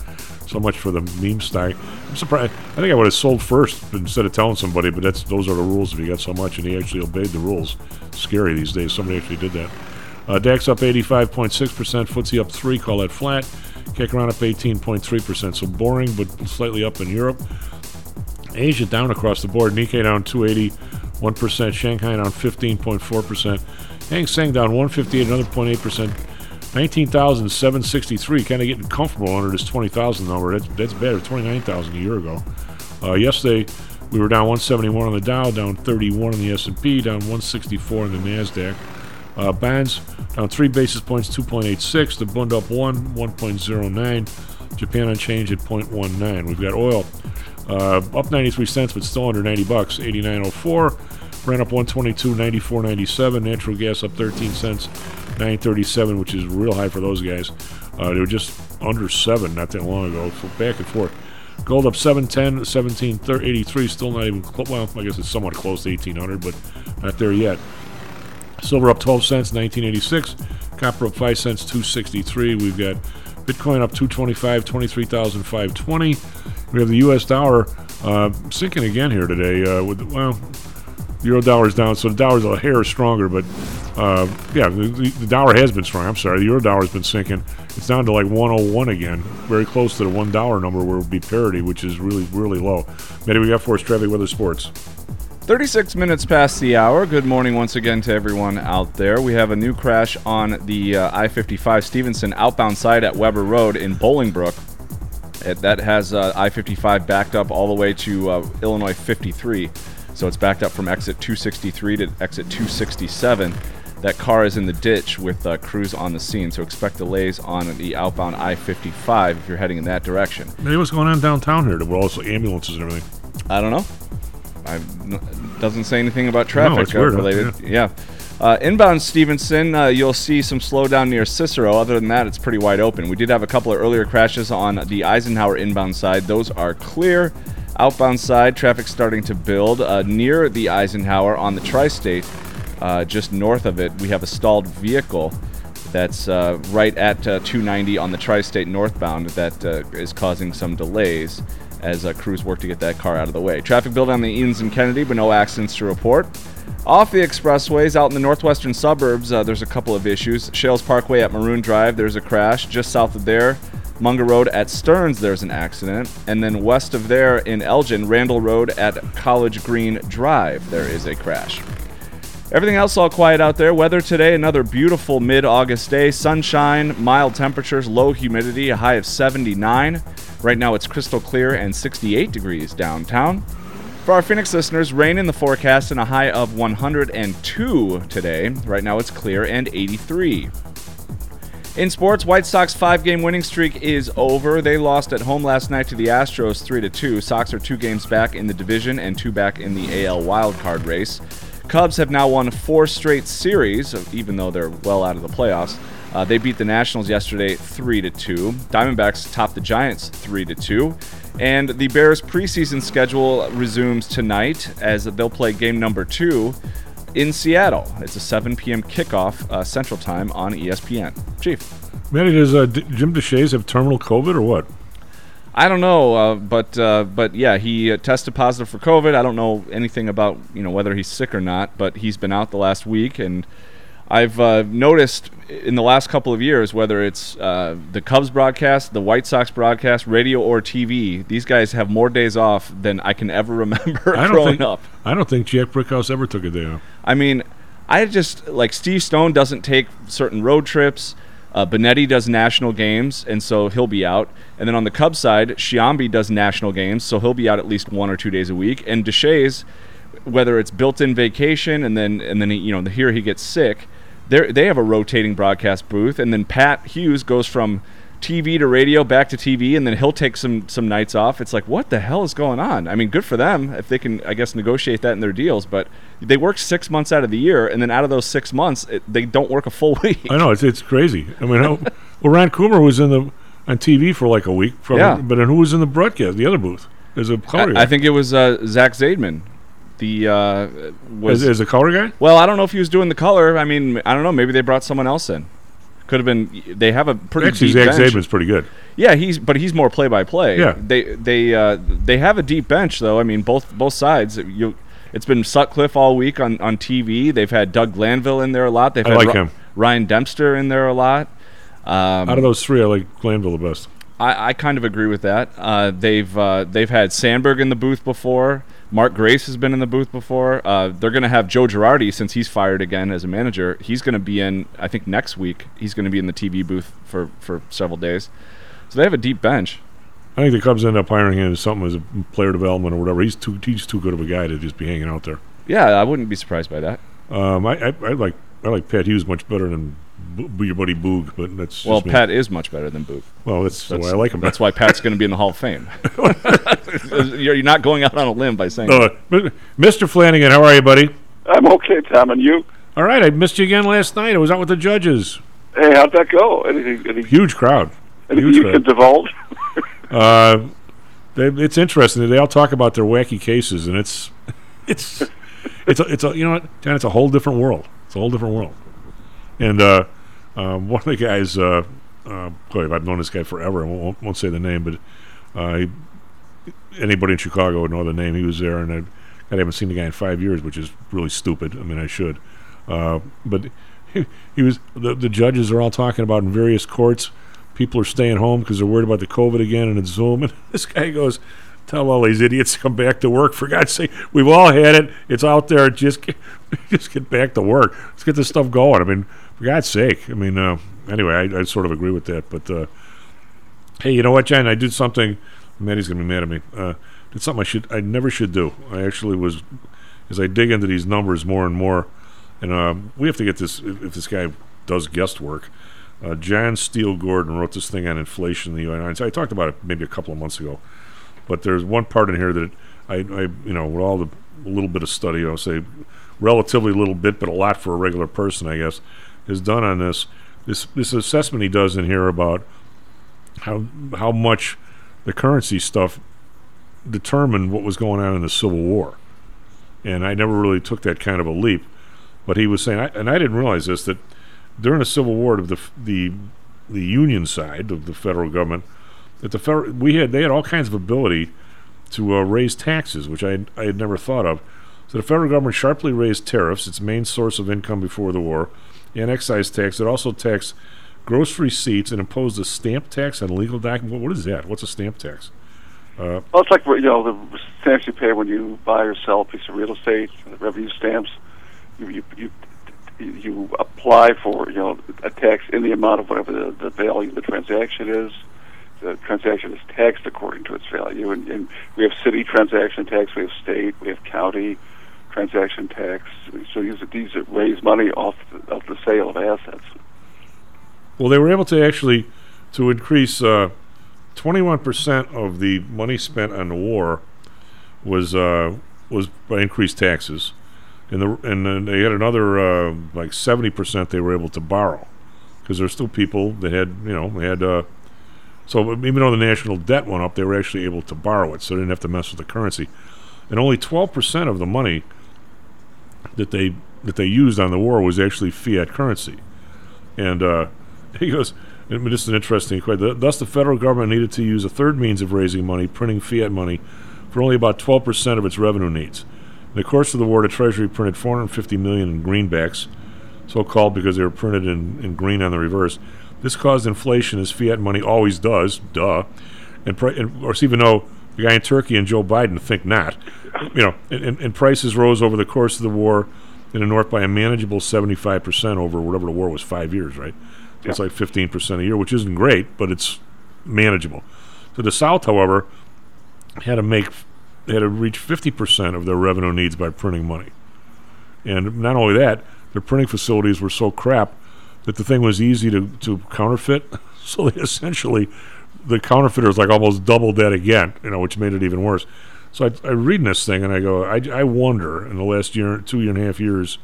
so much for the meme stock. I'm surprised. I think I would have sold first instead of telling somebody, but that's those are the rules if you got so much, and he actually obeyed the rules. Scary these days. Somebody actually did that. Uh, DAX up eighty-five point six percent. F T S E up three. Call that flat. Kick around up eighteen point three percent, so boring, but slightly up in Europe. Asia down across the board. Nikkei down two eighty, one percent. Shanghai down fifteen point four percent. Hang Seng down one fifty-eight, another zero point eight percent. nineteen thousand seven hundred sixty-three, kind of getting comfortable under this twenty thousand number. That's that's better, twenty-nine thousand a year ago. Uh, yesterday, we were down one seventy-one on the Dow, down thirty-one on the S and P, down one sixty-four on the Nasdaq. Uh, bonds down three basis points, two point eight six. The Bund up one, one point oh nine. Japan unchanged at zero point one nine. We've got oil uh, up ninety-three cents, but still under ninety bucks, eighty-nine oh four. Brent up one twenty-two, ninety-four ninety-seven. Natural gas up thirteen cents, nine thirty-seven, which is real high for those guys. Uh, they were just under seven not that long ago, so back and forth. Gold up seven ten, seventeen eighty-three. Still not even close. Well, I guess it's somewhat close to eighteen hundred, but not there yet. Silver up twelve cents, nineteen eighty-six. Copper up five cents, two sixty-three. We've got Bitcoin up two twenty-five, twenty-three thousand five hundred twenty. We have the U S dollar uh, sinking again here today. Uh, with well, the euro dollar's down, so the dollar's a hair stronger. But uh, yeah, the, the dollar has been strong. I'm sorry, the euro dollar's been sinking. It's down to like one oh one again, very close to the one dollar number where it would be parity, which is really, really low. Maybe we got for us traffic, weather, sports. thirty-six minutes past the hour. Good morning once again to everyone out there. We have a new crash on the uh, I fifty-five Stevenson outbound side at Weber Road in Bolingbrook. It, that has uh, I fifty-five backed up all the way to uh, Illinois fifty-three. So it's backed up from exit two sixty-three to exit two sixty-seven. That car is in the ditch with uh, crews on the scene. So expect delays on the outbound I fifty-five if you're heading in that direction. Maybe what's going on downtown here? There were also ambulances and everything. I don't know. I doesn't say anything about traffic no, it's weird, related. Huh? Yeah. yeah. Uh, inbound Stevenson, uh, you'll see some slowdown near Cicero. Other than that, it's pretty wide open. We did have a couple of earlier crashes on the Eisenhower inbound side. Those are clear. Outbound side, traffic starting to build. Uh, near the Eisenhower on the Tri-State, uh, just north of it, we have a stalled vehicle that's uh, right at uh, two ninety on the Tri-State northbound that uh, is causing some delays as uh, crews work to get that car out of the way. Traffic build on the Eanes and Kennedy, but no accidents to report. Off the expressways, out in the northwestern suburbs, uh, there's a couple of issues. Shales Parkway at Maroon Drive, there's a crash. Just south of there, Munger Road at Stearns, there's an accident. And then west of there in Elgin, Randall Road at College Green Drive, there is a crash. Everything else all quiet out there. Weather today, another beautiful mid-August day. Sunshine, mild temperatures, low humidity, a high of seventy-nine. Right now it's crystal clear and sixty-eight degrees downtown. For our Phoenix listeners, rain in the forecast and a high of one hundred two today. Right now it's clear and eighty-three. In sports, White Sox five-game winning streak is over. They lost at home last night to the Astros three to two. Sox are two games back in the division and two back in the A L wildcard race. Cubs have now won four straight series, even though they're well out of the playoffs. Uh, they beat the Nationals yesterday three to two. Diamondbacks topped the Giants three to two. And the Bears' preseason schedule resumes tonight as they'll play game number two in Seattle. It's a seven p.m. kickoff uh, Central Time on E S P N. Chief. Manny, does uh, D- Jim Deshays have terminal COVID or what? I don't know, uh, but uh, but yeah, he uh, tested positive for COVID. I don't know anything about, you know, whether he's sick or not, but he's been out the last week, and I've uh, noticed in the last couple of years, whether it's uh, the Cubs broadcast, the White Sox broadcast, radio or T V, these guys have more days off than I can ever remember I don't growing think, up. I don't think Jack Brickhouse ever took a day off. I mean, I just, like, Steve Stone doesn't take certain road trips. Uh, Benetti does national games, and so he'll be out. And then on the Cubs side, Sciambi does national games, so he'll be out at least one or two days a week. And Deshays, whether it's built-in vacation, and then and then he, you know, here he gets sick, they have a rotating broadcast booth. And then Pat Hughes goes from T V to radio, back to T V, and then he'll take some some nights off. It's like, what the hell is going on? I mean, good for them if they can, I guess, negotiate that in their deals, but they work six months out of the year, and then out of those six months, it, they don't work a full week. I know, it's it's crazy. I mean, how, well, Ron Coomer was in the on T V for like a week, probably, yeah. But then who was in the broadcast, the other booth? As a color I, I think it was uh, Zach Zaidman. The uh, was as a color guy? Well, I don't know if he was doing the color. I mean, I don't know. Maybe they brought someone else in. Could have been. They have a pretty actually deep Zach bench. Zaidman's pretty good. Yeah, he's but he's more play by play. Yeah. They they uh, they have a deep bench though. I mean, both both sides. You, it's been Sutcliffe all week on, on T V. They've had Doug Glanville in there a lot. They've I had like Ro- him. Ryan Dempster in there a lot. Um, Out of those three, I like Glanville the best. I, I kind of agree with that. Uh, they've uh, they've had Sandberg in the booth before. Mark Grace has been in the booth before. Uh, they're going to have Joe Girardi, since he's fired again as a manager. He's going to be in, I think, next week. He's going to be in the T V booth for, for several days. So they have a deep bench. I think the Cubs end up hiring him as something as a player development or whatever. He's too he's too good of a guy to just be hanging out there. Yeah, I wouldn't be surprised by that. Um, I, I, I like I like Pat Hughes much better than Bo- your buddy Boog, but that's well, Pat me. Is much better than Boog. Well, that's, that's why I like him. That's why Pat's going to be in the Hall of Fame. You're not going out on a limb by saying that. Uh, Mister Flanagan, how are you, buddy? I'm okay, Tom, and you? All right, I missed you again last night. I was out with the judges. Hey, how'd that go? Anything? Any, Huge crowd. Anything Huge you could divulge? uh, they, it's interesting. They all talk about their wacky cases, and it's it's it's a, it's a, you know what, Dan? It's a whole different world. It's a whole different world. And uh, um, one of the guys, uh, uh, boy, I've known this guy forever. I won't, won't say the name, but uh, he, anybody in Chicago would know the name. He was there, and I, I haven't seen the guy in five years, which is really stupid. I mean, I should. Uh, but he, he was. The, the judges are all talking about in various courts. People are staying home because they're worried about the COVID again, and it's Zoom. And this guy goes, tell all these idiots to come back to work. For God's sake, we've all had it. It's out there. Just get, just get back to work. Let's get this stuff going. I mean, for God's sake. I mean, uh, anyway, I, I sort of agree with that. But, uh, hey, you know what, John? I did something. Maddie's going to be mad at me. Uh, did something I should I never should do. I actually was, as I dig into these numbers more and more, and um, we have to get this, if this guy does guest work, uh, John Steele Gordon wrote this thing on inflation in the United States. I talked about it maybe a couple of months ago. But there's one part in here that I, I you know, with all the little bit of study, I'll say relatively little bit, but a lot for a regular person, I guess, is done on this. This this assessment he does in here about how how much the currency stuff determined what was going on in the Civil War. And I never really took that kind of a leap. But he was saying, I, and I didn't realize this, that during the Civil War, of the the the Union side of the federal government, that the federal, we had they had all kinds of ability to uh, raise taxes, which I, I had never thought of. So the federal government sharply raised tariffs, its main source of income before the war, and excise tax. It also taxed gross receipts and imposed a stamp tax on legal documents. What is that? What's a stamp tax? Uh, well, it's like, you know, the stamps you pay when you buy or sell a piece of real estate, revenue stamps. You you you, you apply for, you know, a tax in the amount of whatever the, the value of the transaction is. The transaction is taxed according to its value, and, and we have city transaction tax, we have state, we have county transaction tax. So these are, these are raise money off the, off the sale of assets. Well, they were able to actually to increase uh, twenty-one percent of the money spent on the war was uh, was by increased taxes, and the and then they had another uh, like seventy percent they were able to borrow because there's still people that had you know they had. Uh, So even though the national debt went up, they were actually able to borrow it, so they didn't have to mess with the currency. And only twelve percent of the money that they that they used on the war was actually fiat currency. And uh, he goes, I mean, this is an interesting question. Thus, the federal government needed to use a third means of raising money, printing fiat money, for only about twelve percent of its revenue needs. In the course of the war, the Treasury printed four hundred fifty million dollars in greenbacks, so-called because they were printed in, in green on the reverse. This caused inflation, as fiat money always does, duh. And, pri- and of course, even though the guy in Turkey and Joe Biden think not, you know, and, and, and prices rose over the course of the war in the North by a manageable seventy-five percent over whatever the war was, five years, right? So yeah. It's like fifteen percent a year, which isn't great, but it's manageable. So the South, however, had to make had to reach fifty percent of their revenue needs by printing money. And not only that, their printing facilities were so crap that the thing was easy to, to counterfeit. So they essentially, the counterfeiters like almost doubled that again, you know, which made it even worse. So I, I read this thing and I go, I, I wonder in the last year, two year and a half years,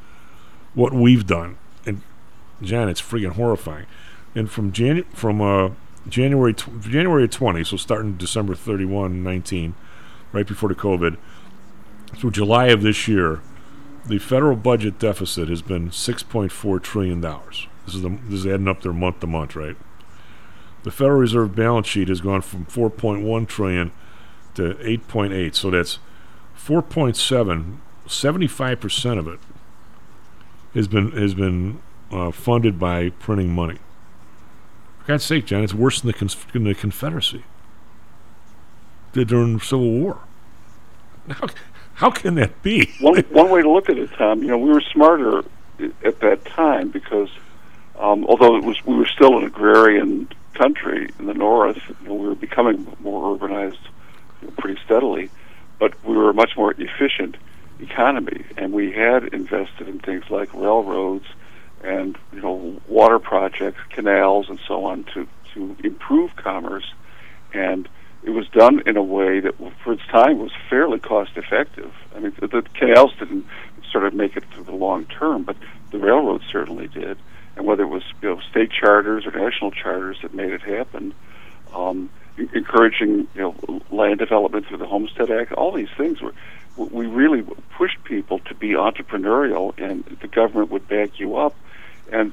what we've done. And John, it's freaking horrifying. And from Janu- from uh, January tw- January twenty, so starting December thirty-first, nineteen, right before the COVID, through July of this year, the federal budget deficit has been six point four trillion dollars. This is the, this is adding up their month to month, right? The Federal Reserve balance sheet has gone from four point one trillion dollars to eight point eight. So that's four point seven, seventy-five percent of it has been has been uh, funded by printing money. For God's sake, John, it's worse than the, Conf- than the Confederacy did during the Civil War. How, how can that be? one, one way to look at it, Tom, you know, we were smarter at that time because um, although it was we were still an agrarian country in the North, you know, we were becoming more urbanized pretty steadily, but we were a much more efficient economy, and we had invested in things like railroads and, you know, water projects, canals, and so on to, to improve commerce, and it was done in a way that, for its time, was fairly cost-effective. I mean, the, the canals didn't sort of make it to the long term, but the railroads certainly did, and whether it was, you know, state charters or national charters that made it happen, um, encouraging, you know, land development through the Homestead Act, all these things were, we really pushed people to be entrepreneurial, and the government would back you up. And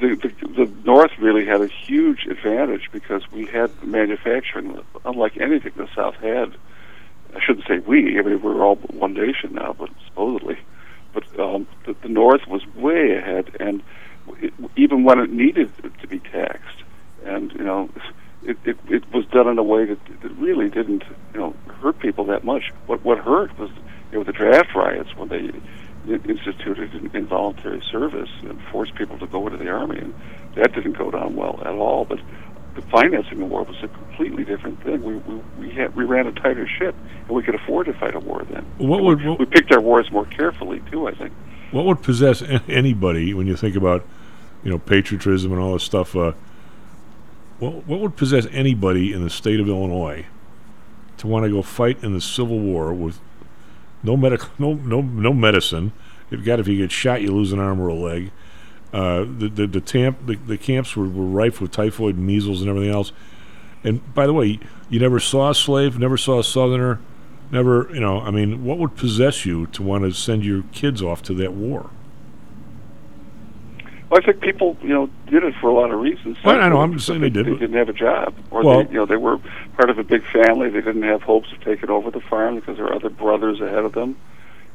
the, the, the North really had a huge advantage because we had manufacturing unlike anything the South had. I shouldn't say we. I mean, we're all one nation now, but supposedly, but um, the, the North was way ahead, and it, even when it needed to be taxed, and you know. It, it, it was done in a way that, that really didn't, you know, hurt people that much. What what hurt was, you know, the draft riots when they instituted involuntary service and forced people to go into the army, and that didn't go down well at all. But the financing the war was a completely different thing. We we we, had, we ran a tighter ship, and we could afford to fight a war then. What would, what we picked our wars more carefully too, I think. What would possess anybody when you think about, you know, patriotism and all this stuff? Uh, What, what would possess anybody in the state of Illinois to want to go fight in the Civil War with no medic, no no no medicine? If God, if you get shot, you lose an arm or a leg. Uh, the the the, tamp, the the camps were, were rife with typhoid, measles, and everything else. And by the way, you never saw a slave, never saw a Southerner, never, you know. I mean, what would possess you to want to send your kids off to that war? Well, I think people, you know, did it for a lot of reasons. Well, I know, I'm just saying they did. They didn't have a job, or well, they, you know, they were part of a big family. They didn't have hopes of taking over the farm because there were other brothers ahead of them,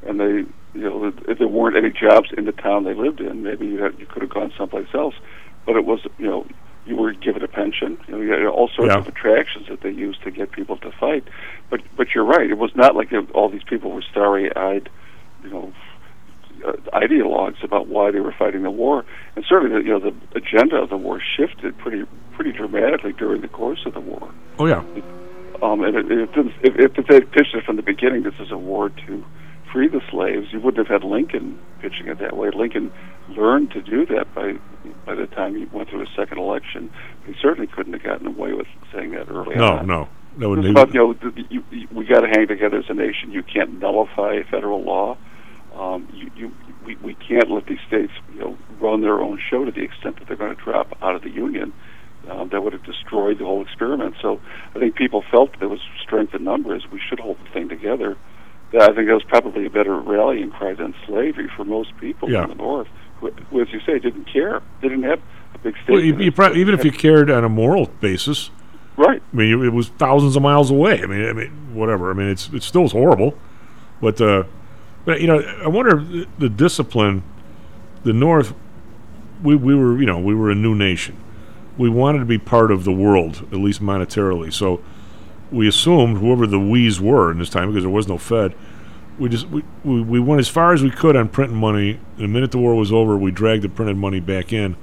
and they, you know, if there weren't any jobs in the town they lived in, maybe you, had, you could have gone someplace else. But it was, you know, you were given a pension. You know, you had all sorts yeah. of attractions that they used to get people to fight. But, but you're right. It was not like it, all these people were starry-eyed, you know. Uh, ideologues about why they were fighting the war, and certainly, the, you know, the agenda of the war shifted pretty, pretty dramatically during the course of the war. Oh yeah, it, um, and it, it didn't, if, if they had pitched it from the beginning, this is a war to free the slaves, you wouldn't have had Lincoln pitching it that way. Lincoln learned to do that by by the time he went through his second election. He certainly couldn't have gotten away with saying that early no, on. No, no, it was about, you know, the, you, you, we got to hang together as a nation. You can't nullify federal law. Um, you, you, we, we can't let these states, you know, run their own show to the extent that they're going to drop out of the Union. Um, that would have destroyed the whole experiment. So I think people felt there was strength in numbers. We should hold the thing together. I think that was probably a better rallying cry than slavery for most people yeah. in the North, who, who, as you say, didn't care. They didn't have a big state. Well, you, you probably, even if you cared on a moral basis, right? I mean, it was thousands of miles away. I mean, I mean, whatever. I mean, it's it still is horrible, but uh, but you know, I wonder if the discipline. The North, we we were you know we were a new nation. We wanted to be part of the world, at least monetarily. So we assumed whoever the we's were in this time, because there was no Fed. We just we, we, we went as far as we could on printing money. The minute the war was over, we dragged the printed money back in,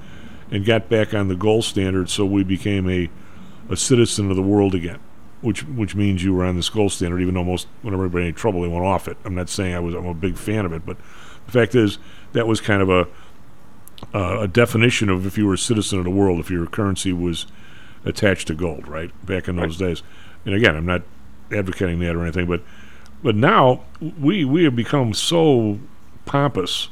and got back on the gold standard. So we became a, a citizen of the world again, which which means you were on this gold standard. Even though most whenever everybody had trouble, they went off it. I'm not saying I was I'm a big fan of it, but the fact is that was kind of a uh, a definition of if you were a citizen of the world, if your currency was attached to gold, right? Back in those right. days. And again, I'm not advocating that or anything, but. But now we we have become so pompous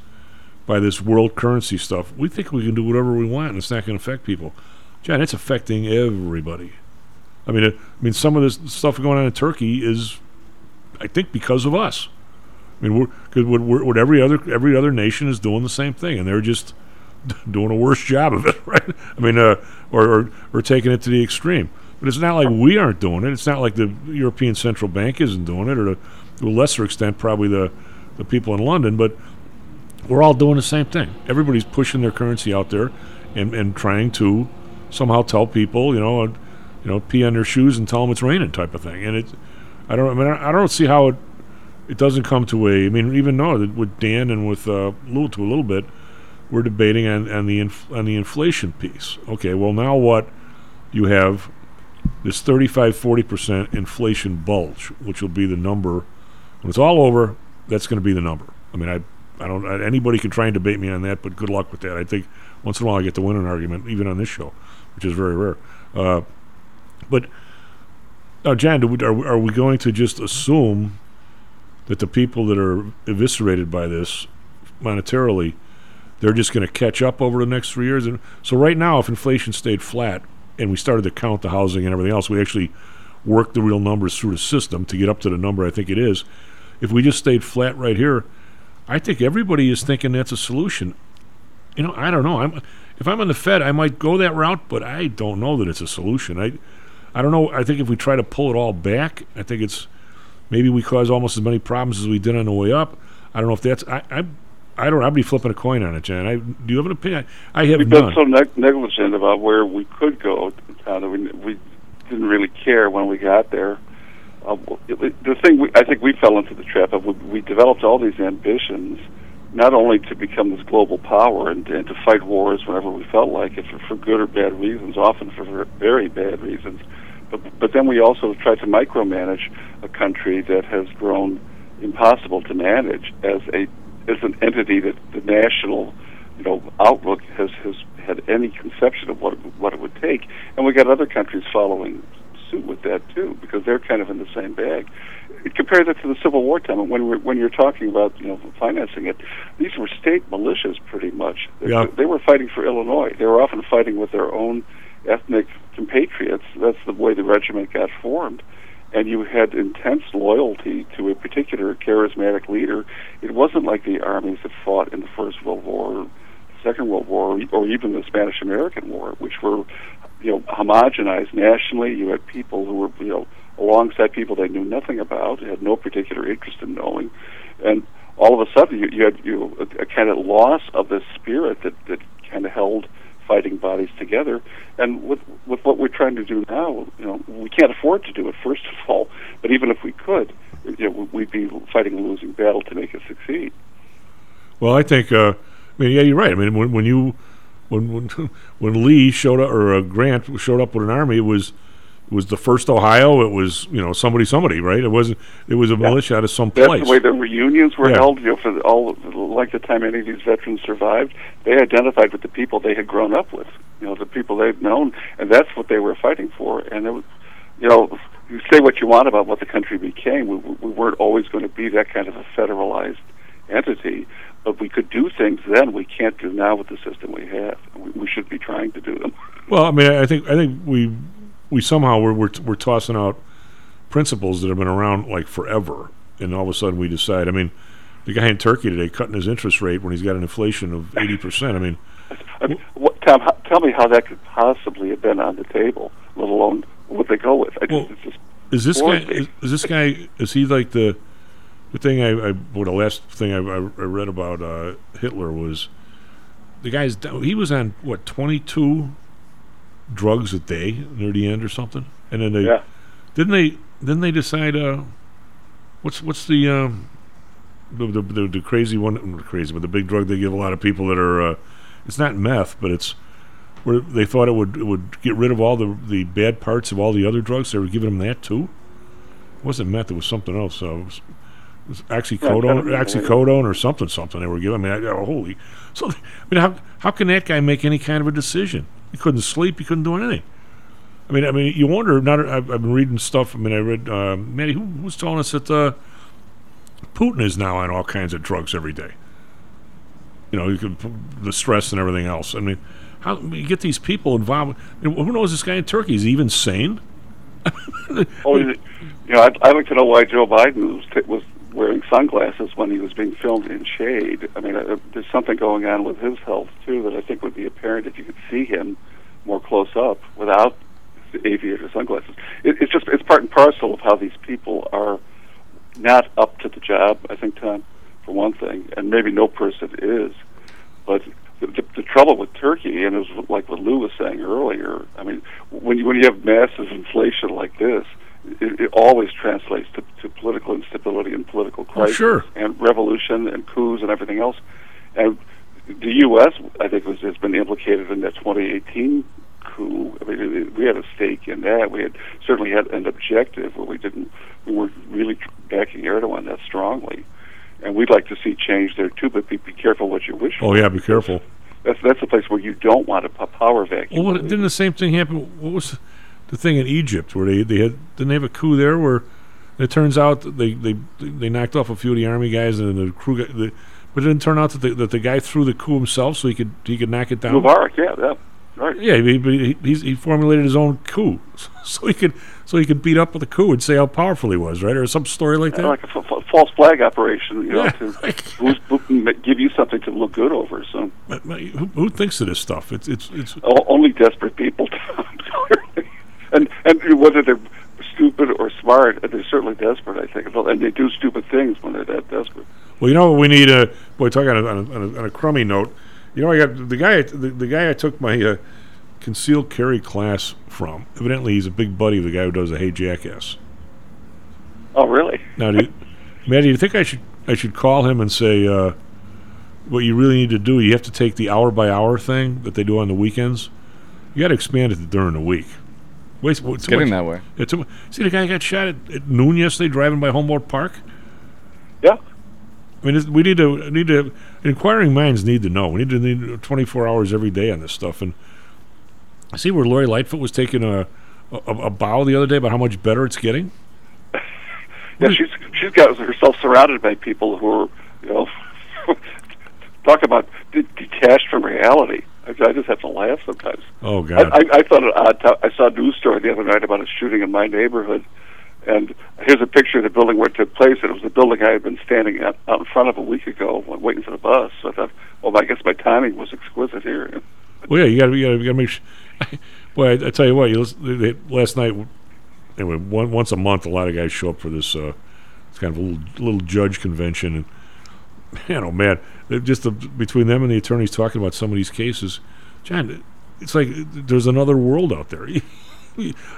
by this world currency stuff. We think we can do whatever we want, and it's not going to affect people. John, it's affecting everybody. I mean, it, I mean, some of this stuff going on in Turkey is, I think, because of us. I mean, we're, cause we're, we're, what every other every other nation is doing the same thing, and they're just doing a worse job of it, right? I mean, uh, or, or or taking it to the extreme. But it's not like we aren't doing it. It's not like the European Central Bank isn't doing it, or to, to a lesser extent, probably the, the people in London. But we're all doing the same thing. Everybody's pushing their currency out there, and, and trying to somehow tell people, you know, uh, you know, pee on their shoes and tell them it's raining, type of thing. And it, I don't, I mean, I don't see how it it doesn't come to a. I mean, even though with Dan and with uh, Lou to a little bit, we're debating on on the inf- on the inflation piece. Okay, well now what you have. This thirty-five, forty percent inflation bulge, which will be the number. When it's all over, that's going to be the number. I mean, I I don't. I, anybody can try and debate me on that, but good luck with that. I think once in a while I get to win an argument, even on this show, which is very rare. Uh, but, now, John, do we, are, are we going to just assume that the people that are eviscerated by this monetarily, they're just going to catch up over the next three years? And so right now, if inflation stayed flat, and we started to count the housing and everything else. We actually worked the real numbers through the system to get up to the number I think it is. If we just stayed flat right here, I think everybody is thinking that's a solution. You know, I don't know. I'm, if I'm in the Fed, I might go that route, but I don't know that it's a solution. I, I don't know. I think if we try to pull it all back, I think it's maybe we cause almost as many problems as we did on the way up. I don't know if that's. I, I I don't. I'd be flipping a coin on it, John. I, do you have an opinion? I have We've none. We've been so neg- negligent about where we could go. Uh, that we, we didn't really care when we got there. Uh, it, it, the thing we, I think we fell into the trap of we, we developed all these ambitions, not only to become this global power and, and to fight wars whenever we felt like it, for, for good or bad reasons, often for very bad reasons. But but then we also tried to micromanage a country that has grown impossible to manage as a as an entity that the national, you know, outlook has, has had any conception of what what it would take, and we got other countries following suit with that too, because they're kind of in the same bag. Compare that to the Civil War time, and when we're, when you're talking about, you know, financing it, these were state militias pretty much. Yeah. They, they were fighting for Illinois. They were often fighting with their own ethnic compatriots. That's the way the regiment got formed. And you had intense loyalty to a particular charismatic leader. It wasn't like the armies that fought in the First World War, the Second World War, or even the Spanish-American War, which were, you know, homogenized nationally. You had people who were, you know, alongside people they knew nothing about, had no particular interest in knowing, and all of a sudden you, you had you know, a, a kind of loss of the spirit that, that kind of held fighting bodies together. And with with what we're trying to do now, you know, we can't afford to do it, first of all, but even if we could, you know, we'd be fighting a losing battle to make it succeed. Well, I think, uh, I mean, yeah, you're right. I mean, when, when you, when, when when Lee showed up, or uh, Grant showed up with an army, it was, it was the First Ohio, it was, you know, somebody, somebody, right? It wasn't, it was a yeah. militia out of some place. That's the way the reunions were yeah. held, you know, for all, like the time any of these veterans survived, they identified with the people they had grown up with, you know, the people they'd known, and that's what they were fighting for. And it was, you know, you say what you want about what the country became, we, we weren't always going to be that kind of a federalized entity, but we could do things then we can't do now with the system we have. We, we should be trying to do them. Well, I mean, I think, I think we... We somehow we're, we're we're tossing out principles that have been around like forever, and all of a sudden we decide. I mean, the guy in Turkey today cutting his interest rate when he's got an inflation of eighty percent. I mean, I mean what, Tom, tell me how that could possibly have been on the table, let alone what they go with. I just, well, it's just is this guy? Is, is this guy? Is he like the the thing? I, I well, the last thing I, I read about uh, Hitler was the guy's. He was on what twenty-two drugs a day near the end or something, and then they yeah. didn't they didn't they decide uh, what's what's the, um, the, the the the crazy one not crazy but the big drug they give a lot of people that are. Uh, It's not meth, but it's where they thought it would it would get rid of all the the bad parts of all the other drugs. They were giving them that too. It wasn't meth; it was something else. So it was, it was oxycodone, yeah, oxycodone, or something, something they were giving. I mean, I, oh, holy! So, I mean, how how can that guy make any kind of a decision? He couldn't sleep. He couldn't do anything. I mean, I mean, you wonder. Not I've, I've been reading stuff. I mean, I read uh, Maddie, who was telling us that uh, Putin is now on all kinds of drugs every day. You know, you could, the stress and everything else. I mean, how you get these people involved? I mean, who knows this guy in Turkey? Is he even sane? oh, you know, I'd, I'd like to know why Joe Biden was, t- was wearing sunglasses when he was being filmed in shade. I mean, uh, there's something going on with his health, too, that I think would be apparent if you could see him more close up without the aviator sunglasses. It, it's just, it's part and parcel of how these people are not up to the job, I think, Tom. For one thing, and maybe no person is, but the, the, the trouble with Turkey, and it was like what Lou was saying earlier. I mean, when you when you have massive inflation like this, it, it always translates to, to political instability and political crisis, oh, sure. and revolution and coups and everything else. And the U S, I think, was, has been implicated in that twenty eighteen coup. I mean, we had a stake in that. We had certainly had an objective where we didn't, we weren't really backing Erdogan that strongly. And we'd like to see change there too, but be, be careful what you wish for. Oh yeah, be careful. That's that's a place where you don't want a power vacuum. Well, what, didn't the same thing happen? What was the thing in Egypt where they, they had didn't they have a coup there where it turns out that they, they they knocked off a few of the army guys and the crew, guy, the, but it didn't turn out that the, that the guy threw the coup himself so he could he could knock it down. Mubarak, yeah, yeah, right. Yeah, he he, he, he formulated his own coup so he could so he could beat up with the coup and say how powerful he was, right, or some story like yeah, that. Like a f- false flag operation, you know, yeah. to who's, who give you something to look good over. So, but, but who, who thinks of this stuff? It's it's it's o- only desperate people, and and whether they're stupid or smart, they're certainly desperate. I think, and they do stupid things when they're that desperate. Well, you know, we need a boy. Talking on a, on a, on a crummy note, you know, I got the guy. The, the guy I took my uh, concealed carry class from. Evidently, he's a big buddy of the guy who does the Hey Jackass. Oh, really? Now do. You, Maddie, do you think I should I should call him and say uh, what you really need to do? You have to take the hour by hour thing that they do on the weekends. You got to expand it during the week. Wait, wait, it's getting much. that way. Yeah, too much. See, the guy got shot at, at noon yesterday driving by Humboldt Park. Yeah, I mean, we need to need to inquiring minds need to know. We need to need twenty-four hours every day on this stuff. And I see where Lori Lightfoot was taking a a, a bow the other day about how much better it's getting. Yeah, she's she's got herself surrounded by people who are, you know, talk about d- detached from reality. I, I just have to laugh sometimes. Oh God! I, I, I thought it odd. T- I saw a news story the other night about a shooting in my neighborhood, and here's a picture of the building where it took place. And it was the building I had been standing out, out in front of a week ago, waiting for the bus. So I thought, well, I guess my timing was exquisite here. Well, yeah, you got to you got to make sure. Boy, I, I tell you what, you listen, they, they, last night. Anyway, one, once a month, a lot of guys show up for this. Uh, it's kind of a little, little judge convention, and man, oh man, just the, between them and the attorneys talking about some of these cases, John, it's like there's another world out there. you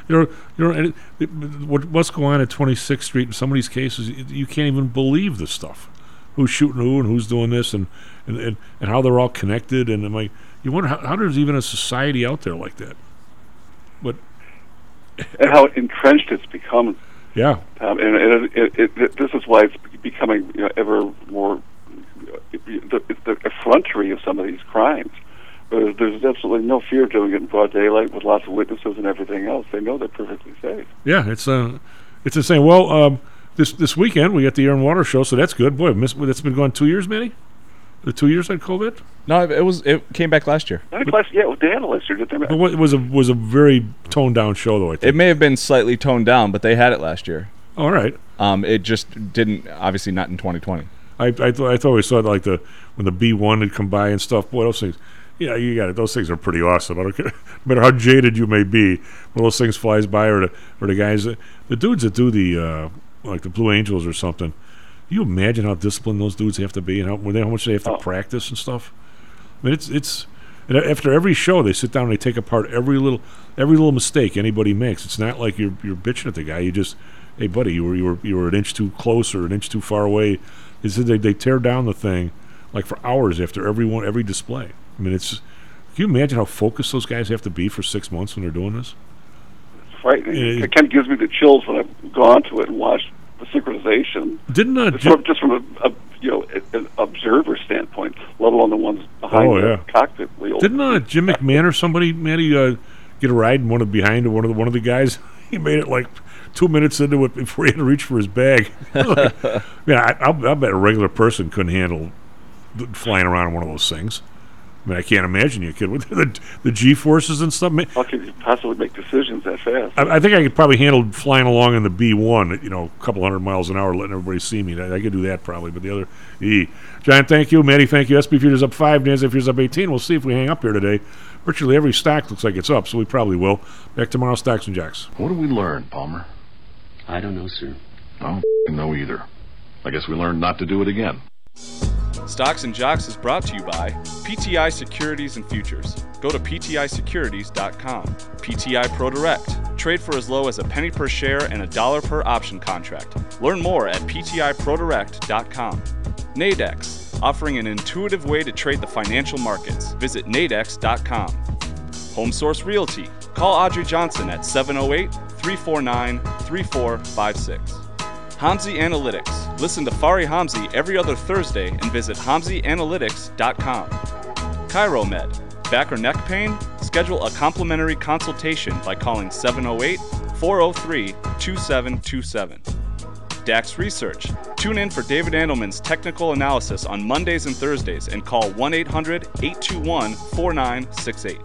know, you know, and it, what what's going on at twenty-sixth Street in some of these cases, you can't even believe this stuff. Who's shooting who, and who's doing this, and and, and, and how they're all connected, and I'm like, you wonder how, how there's even a society out there like that. But and how entrenched it's become. Yeah. Um, and and it, it, it, this is why it's becoming, you know, ever more the, the effrontery of some of these crimes. But there's absolutely no fear doing it in broad daylight with lots of witnesses and everything else. They know they're perfectly safe. Yeah, it's uh, it's the same. Well, um, this this weekend we got the Air and Water Show, so that's good. Boy, miss, that's been going two years, Manny? The two years on COVID? No, it was it came back last year. I think last, yeah, well, they had it last year. Didn't they? It was a was a very toned down show, though. I think it may have been slightly toned down, but they had it last year. All right. Um, it just didn't. Obviously, not in twenty twenty. I I, th- I thought we saw it like the when the B one had come by and stuff. Boy, those things. Yeah, you got it. Those things are pretty awesome. I don't care, no matter how jaded you may be, when those things flies by, or the or the guys, that, the dudes that do the uh, like the Blue Angels or something. Can you imagine how disciplined those dudes have to be, and how when they, how much they have to oh. practice and stuff? I mean, it's it's. And after every show, they sit down and they take apart every little every little mistake anybody makes. It's not like you're you're bitching at the guy. You just, hey buddy, you were you were you were an inch too close or an inch too far away. It's, they they tear down the thing like for hours after every one, every display. I mean, it's. Can you imagine how focused those guys have to be for six months when they're doing this? It's frightening. It, it kind of gives me the chills when I've gone to it and watched the synchronization. Didn't uh, just, from, just from a, a you know an observer standpoint, let alone the ones behind oh, the yeah. cockpit wheel. Didn't uh, Jim McMahon or somebody, Matty, uh, get a ride in one of behind one of the, one of the guys? He made it like two minutes into it before he had to reach for his bag. Like, yeah, I, I, I bet a regular person couldn't handle flying around in one of those things. I mean, I can't imagine you could with the, the G-forces and stuff. How could you possibly make decisions that fast? I, I think I could probably handle flying along in the B one, at, you know, a couple hundred miles an hour, letting everybody see me. I, I could do that probably, but the other, E. John, thank you. Maddie, thank you. S and P futures up five. Nasdaq futures up eighteen. We'll see if we hang up here today. Virtually every stock looks like it's up, so we probably will. Back tomorrow, Stocks and Jocks. What do we learn, Palmer? I don't know, sir. I don't know either. I guess we learned not to do it again. Stocks and Jocks is brought to you by P T I Securities and Futures. Go to P T I securities dot com. P T I ProDirect. Trade for as low as a penny per share and a dollar per option contract. Learn more at P T I Pro Direct dot com. Nadex. Offering an intuitive way to trade the financial markets. Visit Nadex dot com. HomeSource Realty. Call Audrey Johnson at seven oh eight, three four nine, three four five six. Hamzy Analytics. Listen to Fari Hamzy every other Thursday and visit Hamzy Analytics dot com. ChiroMed. Back or neck pain? Schedule a complimentary consultation by calling seven oh eight, four oh three, two seven two seven. DAX Research. Tune in for David Andelman's technical analysis on Mondays and Thursdays and call one eight hundred, eight two one, four nine six eight.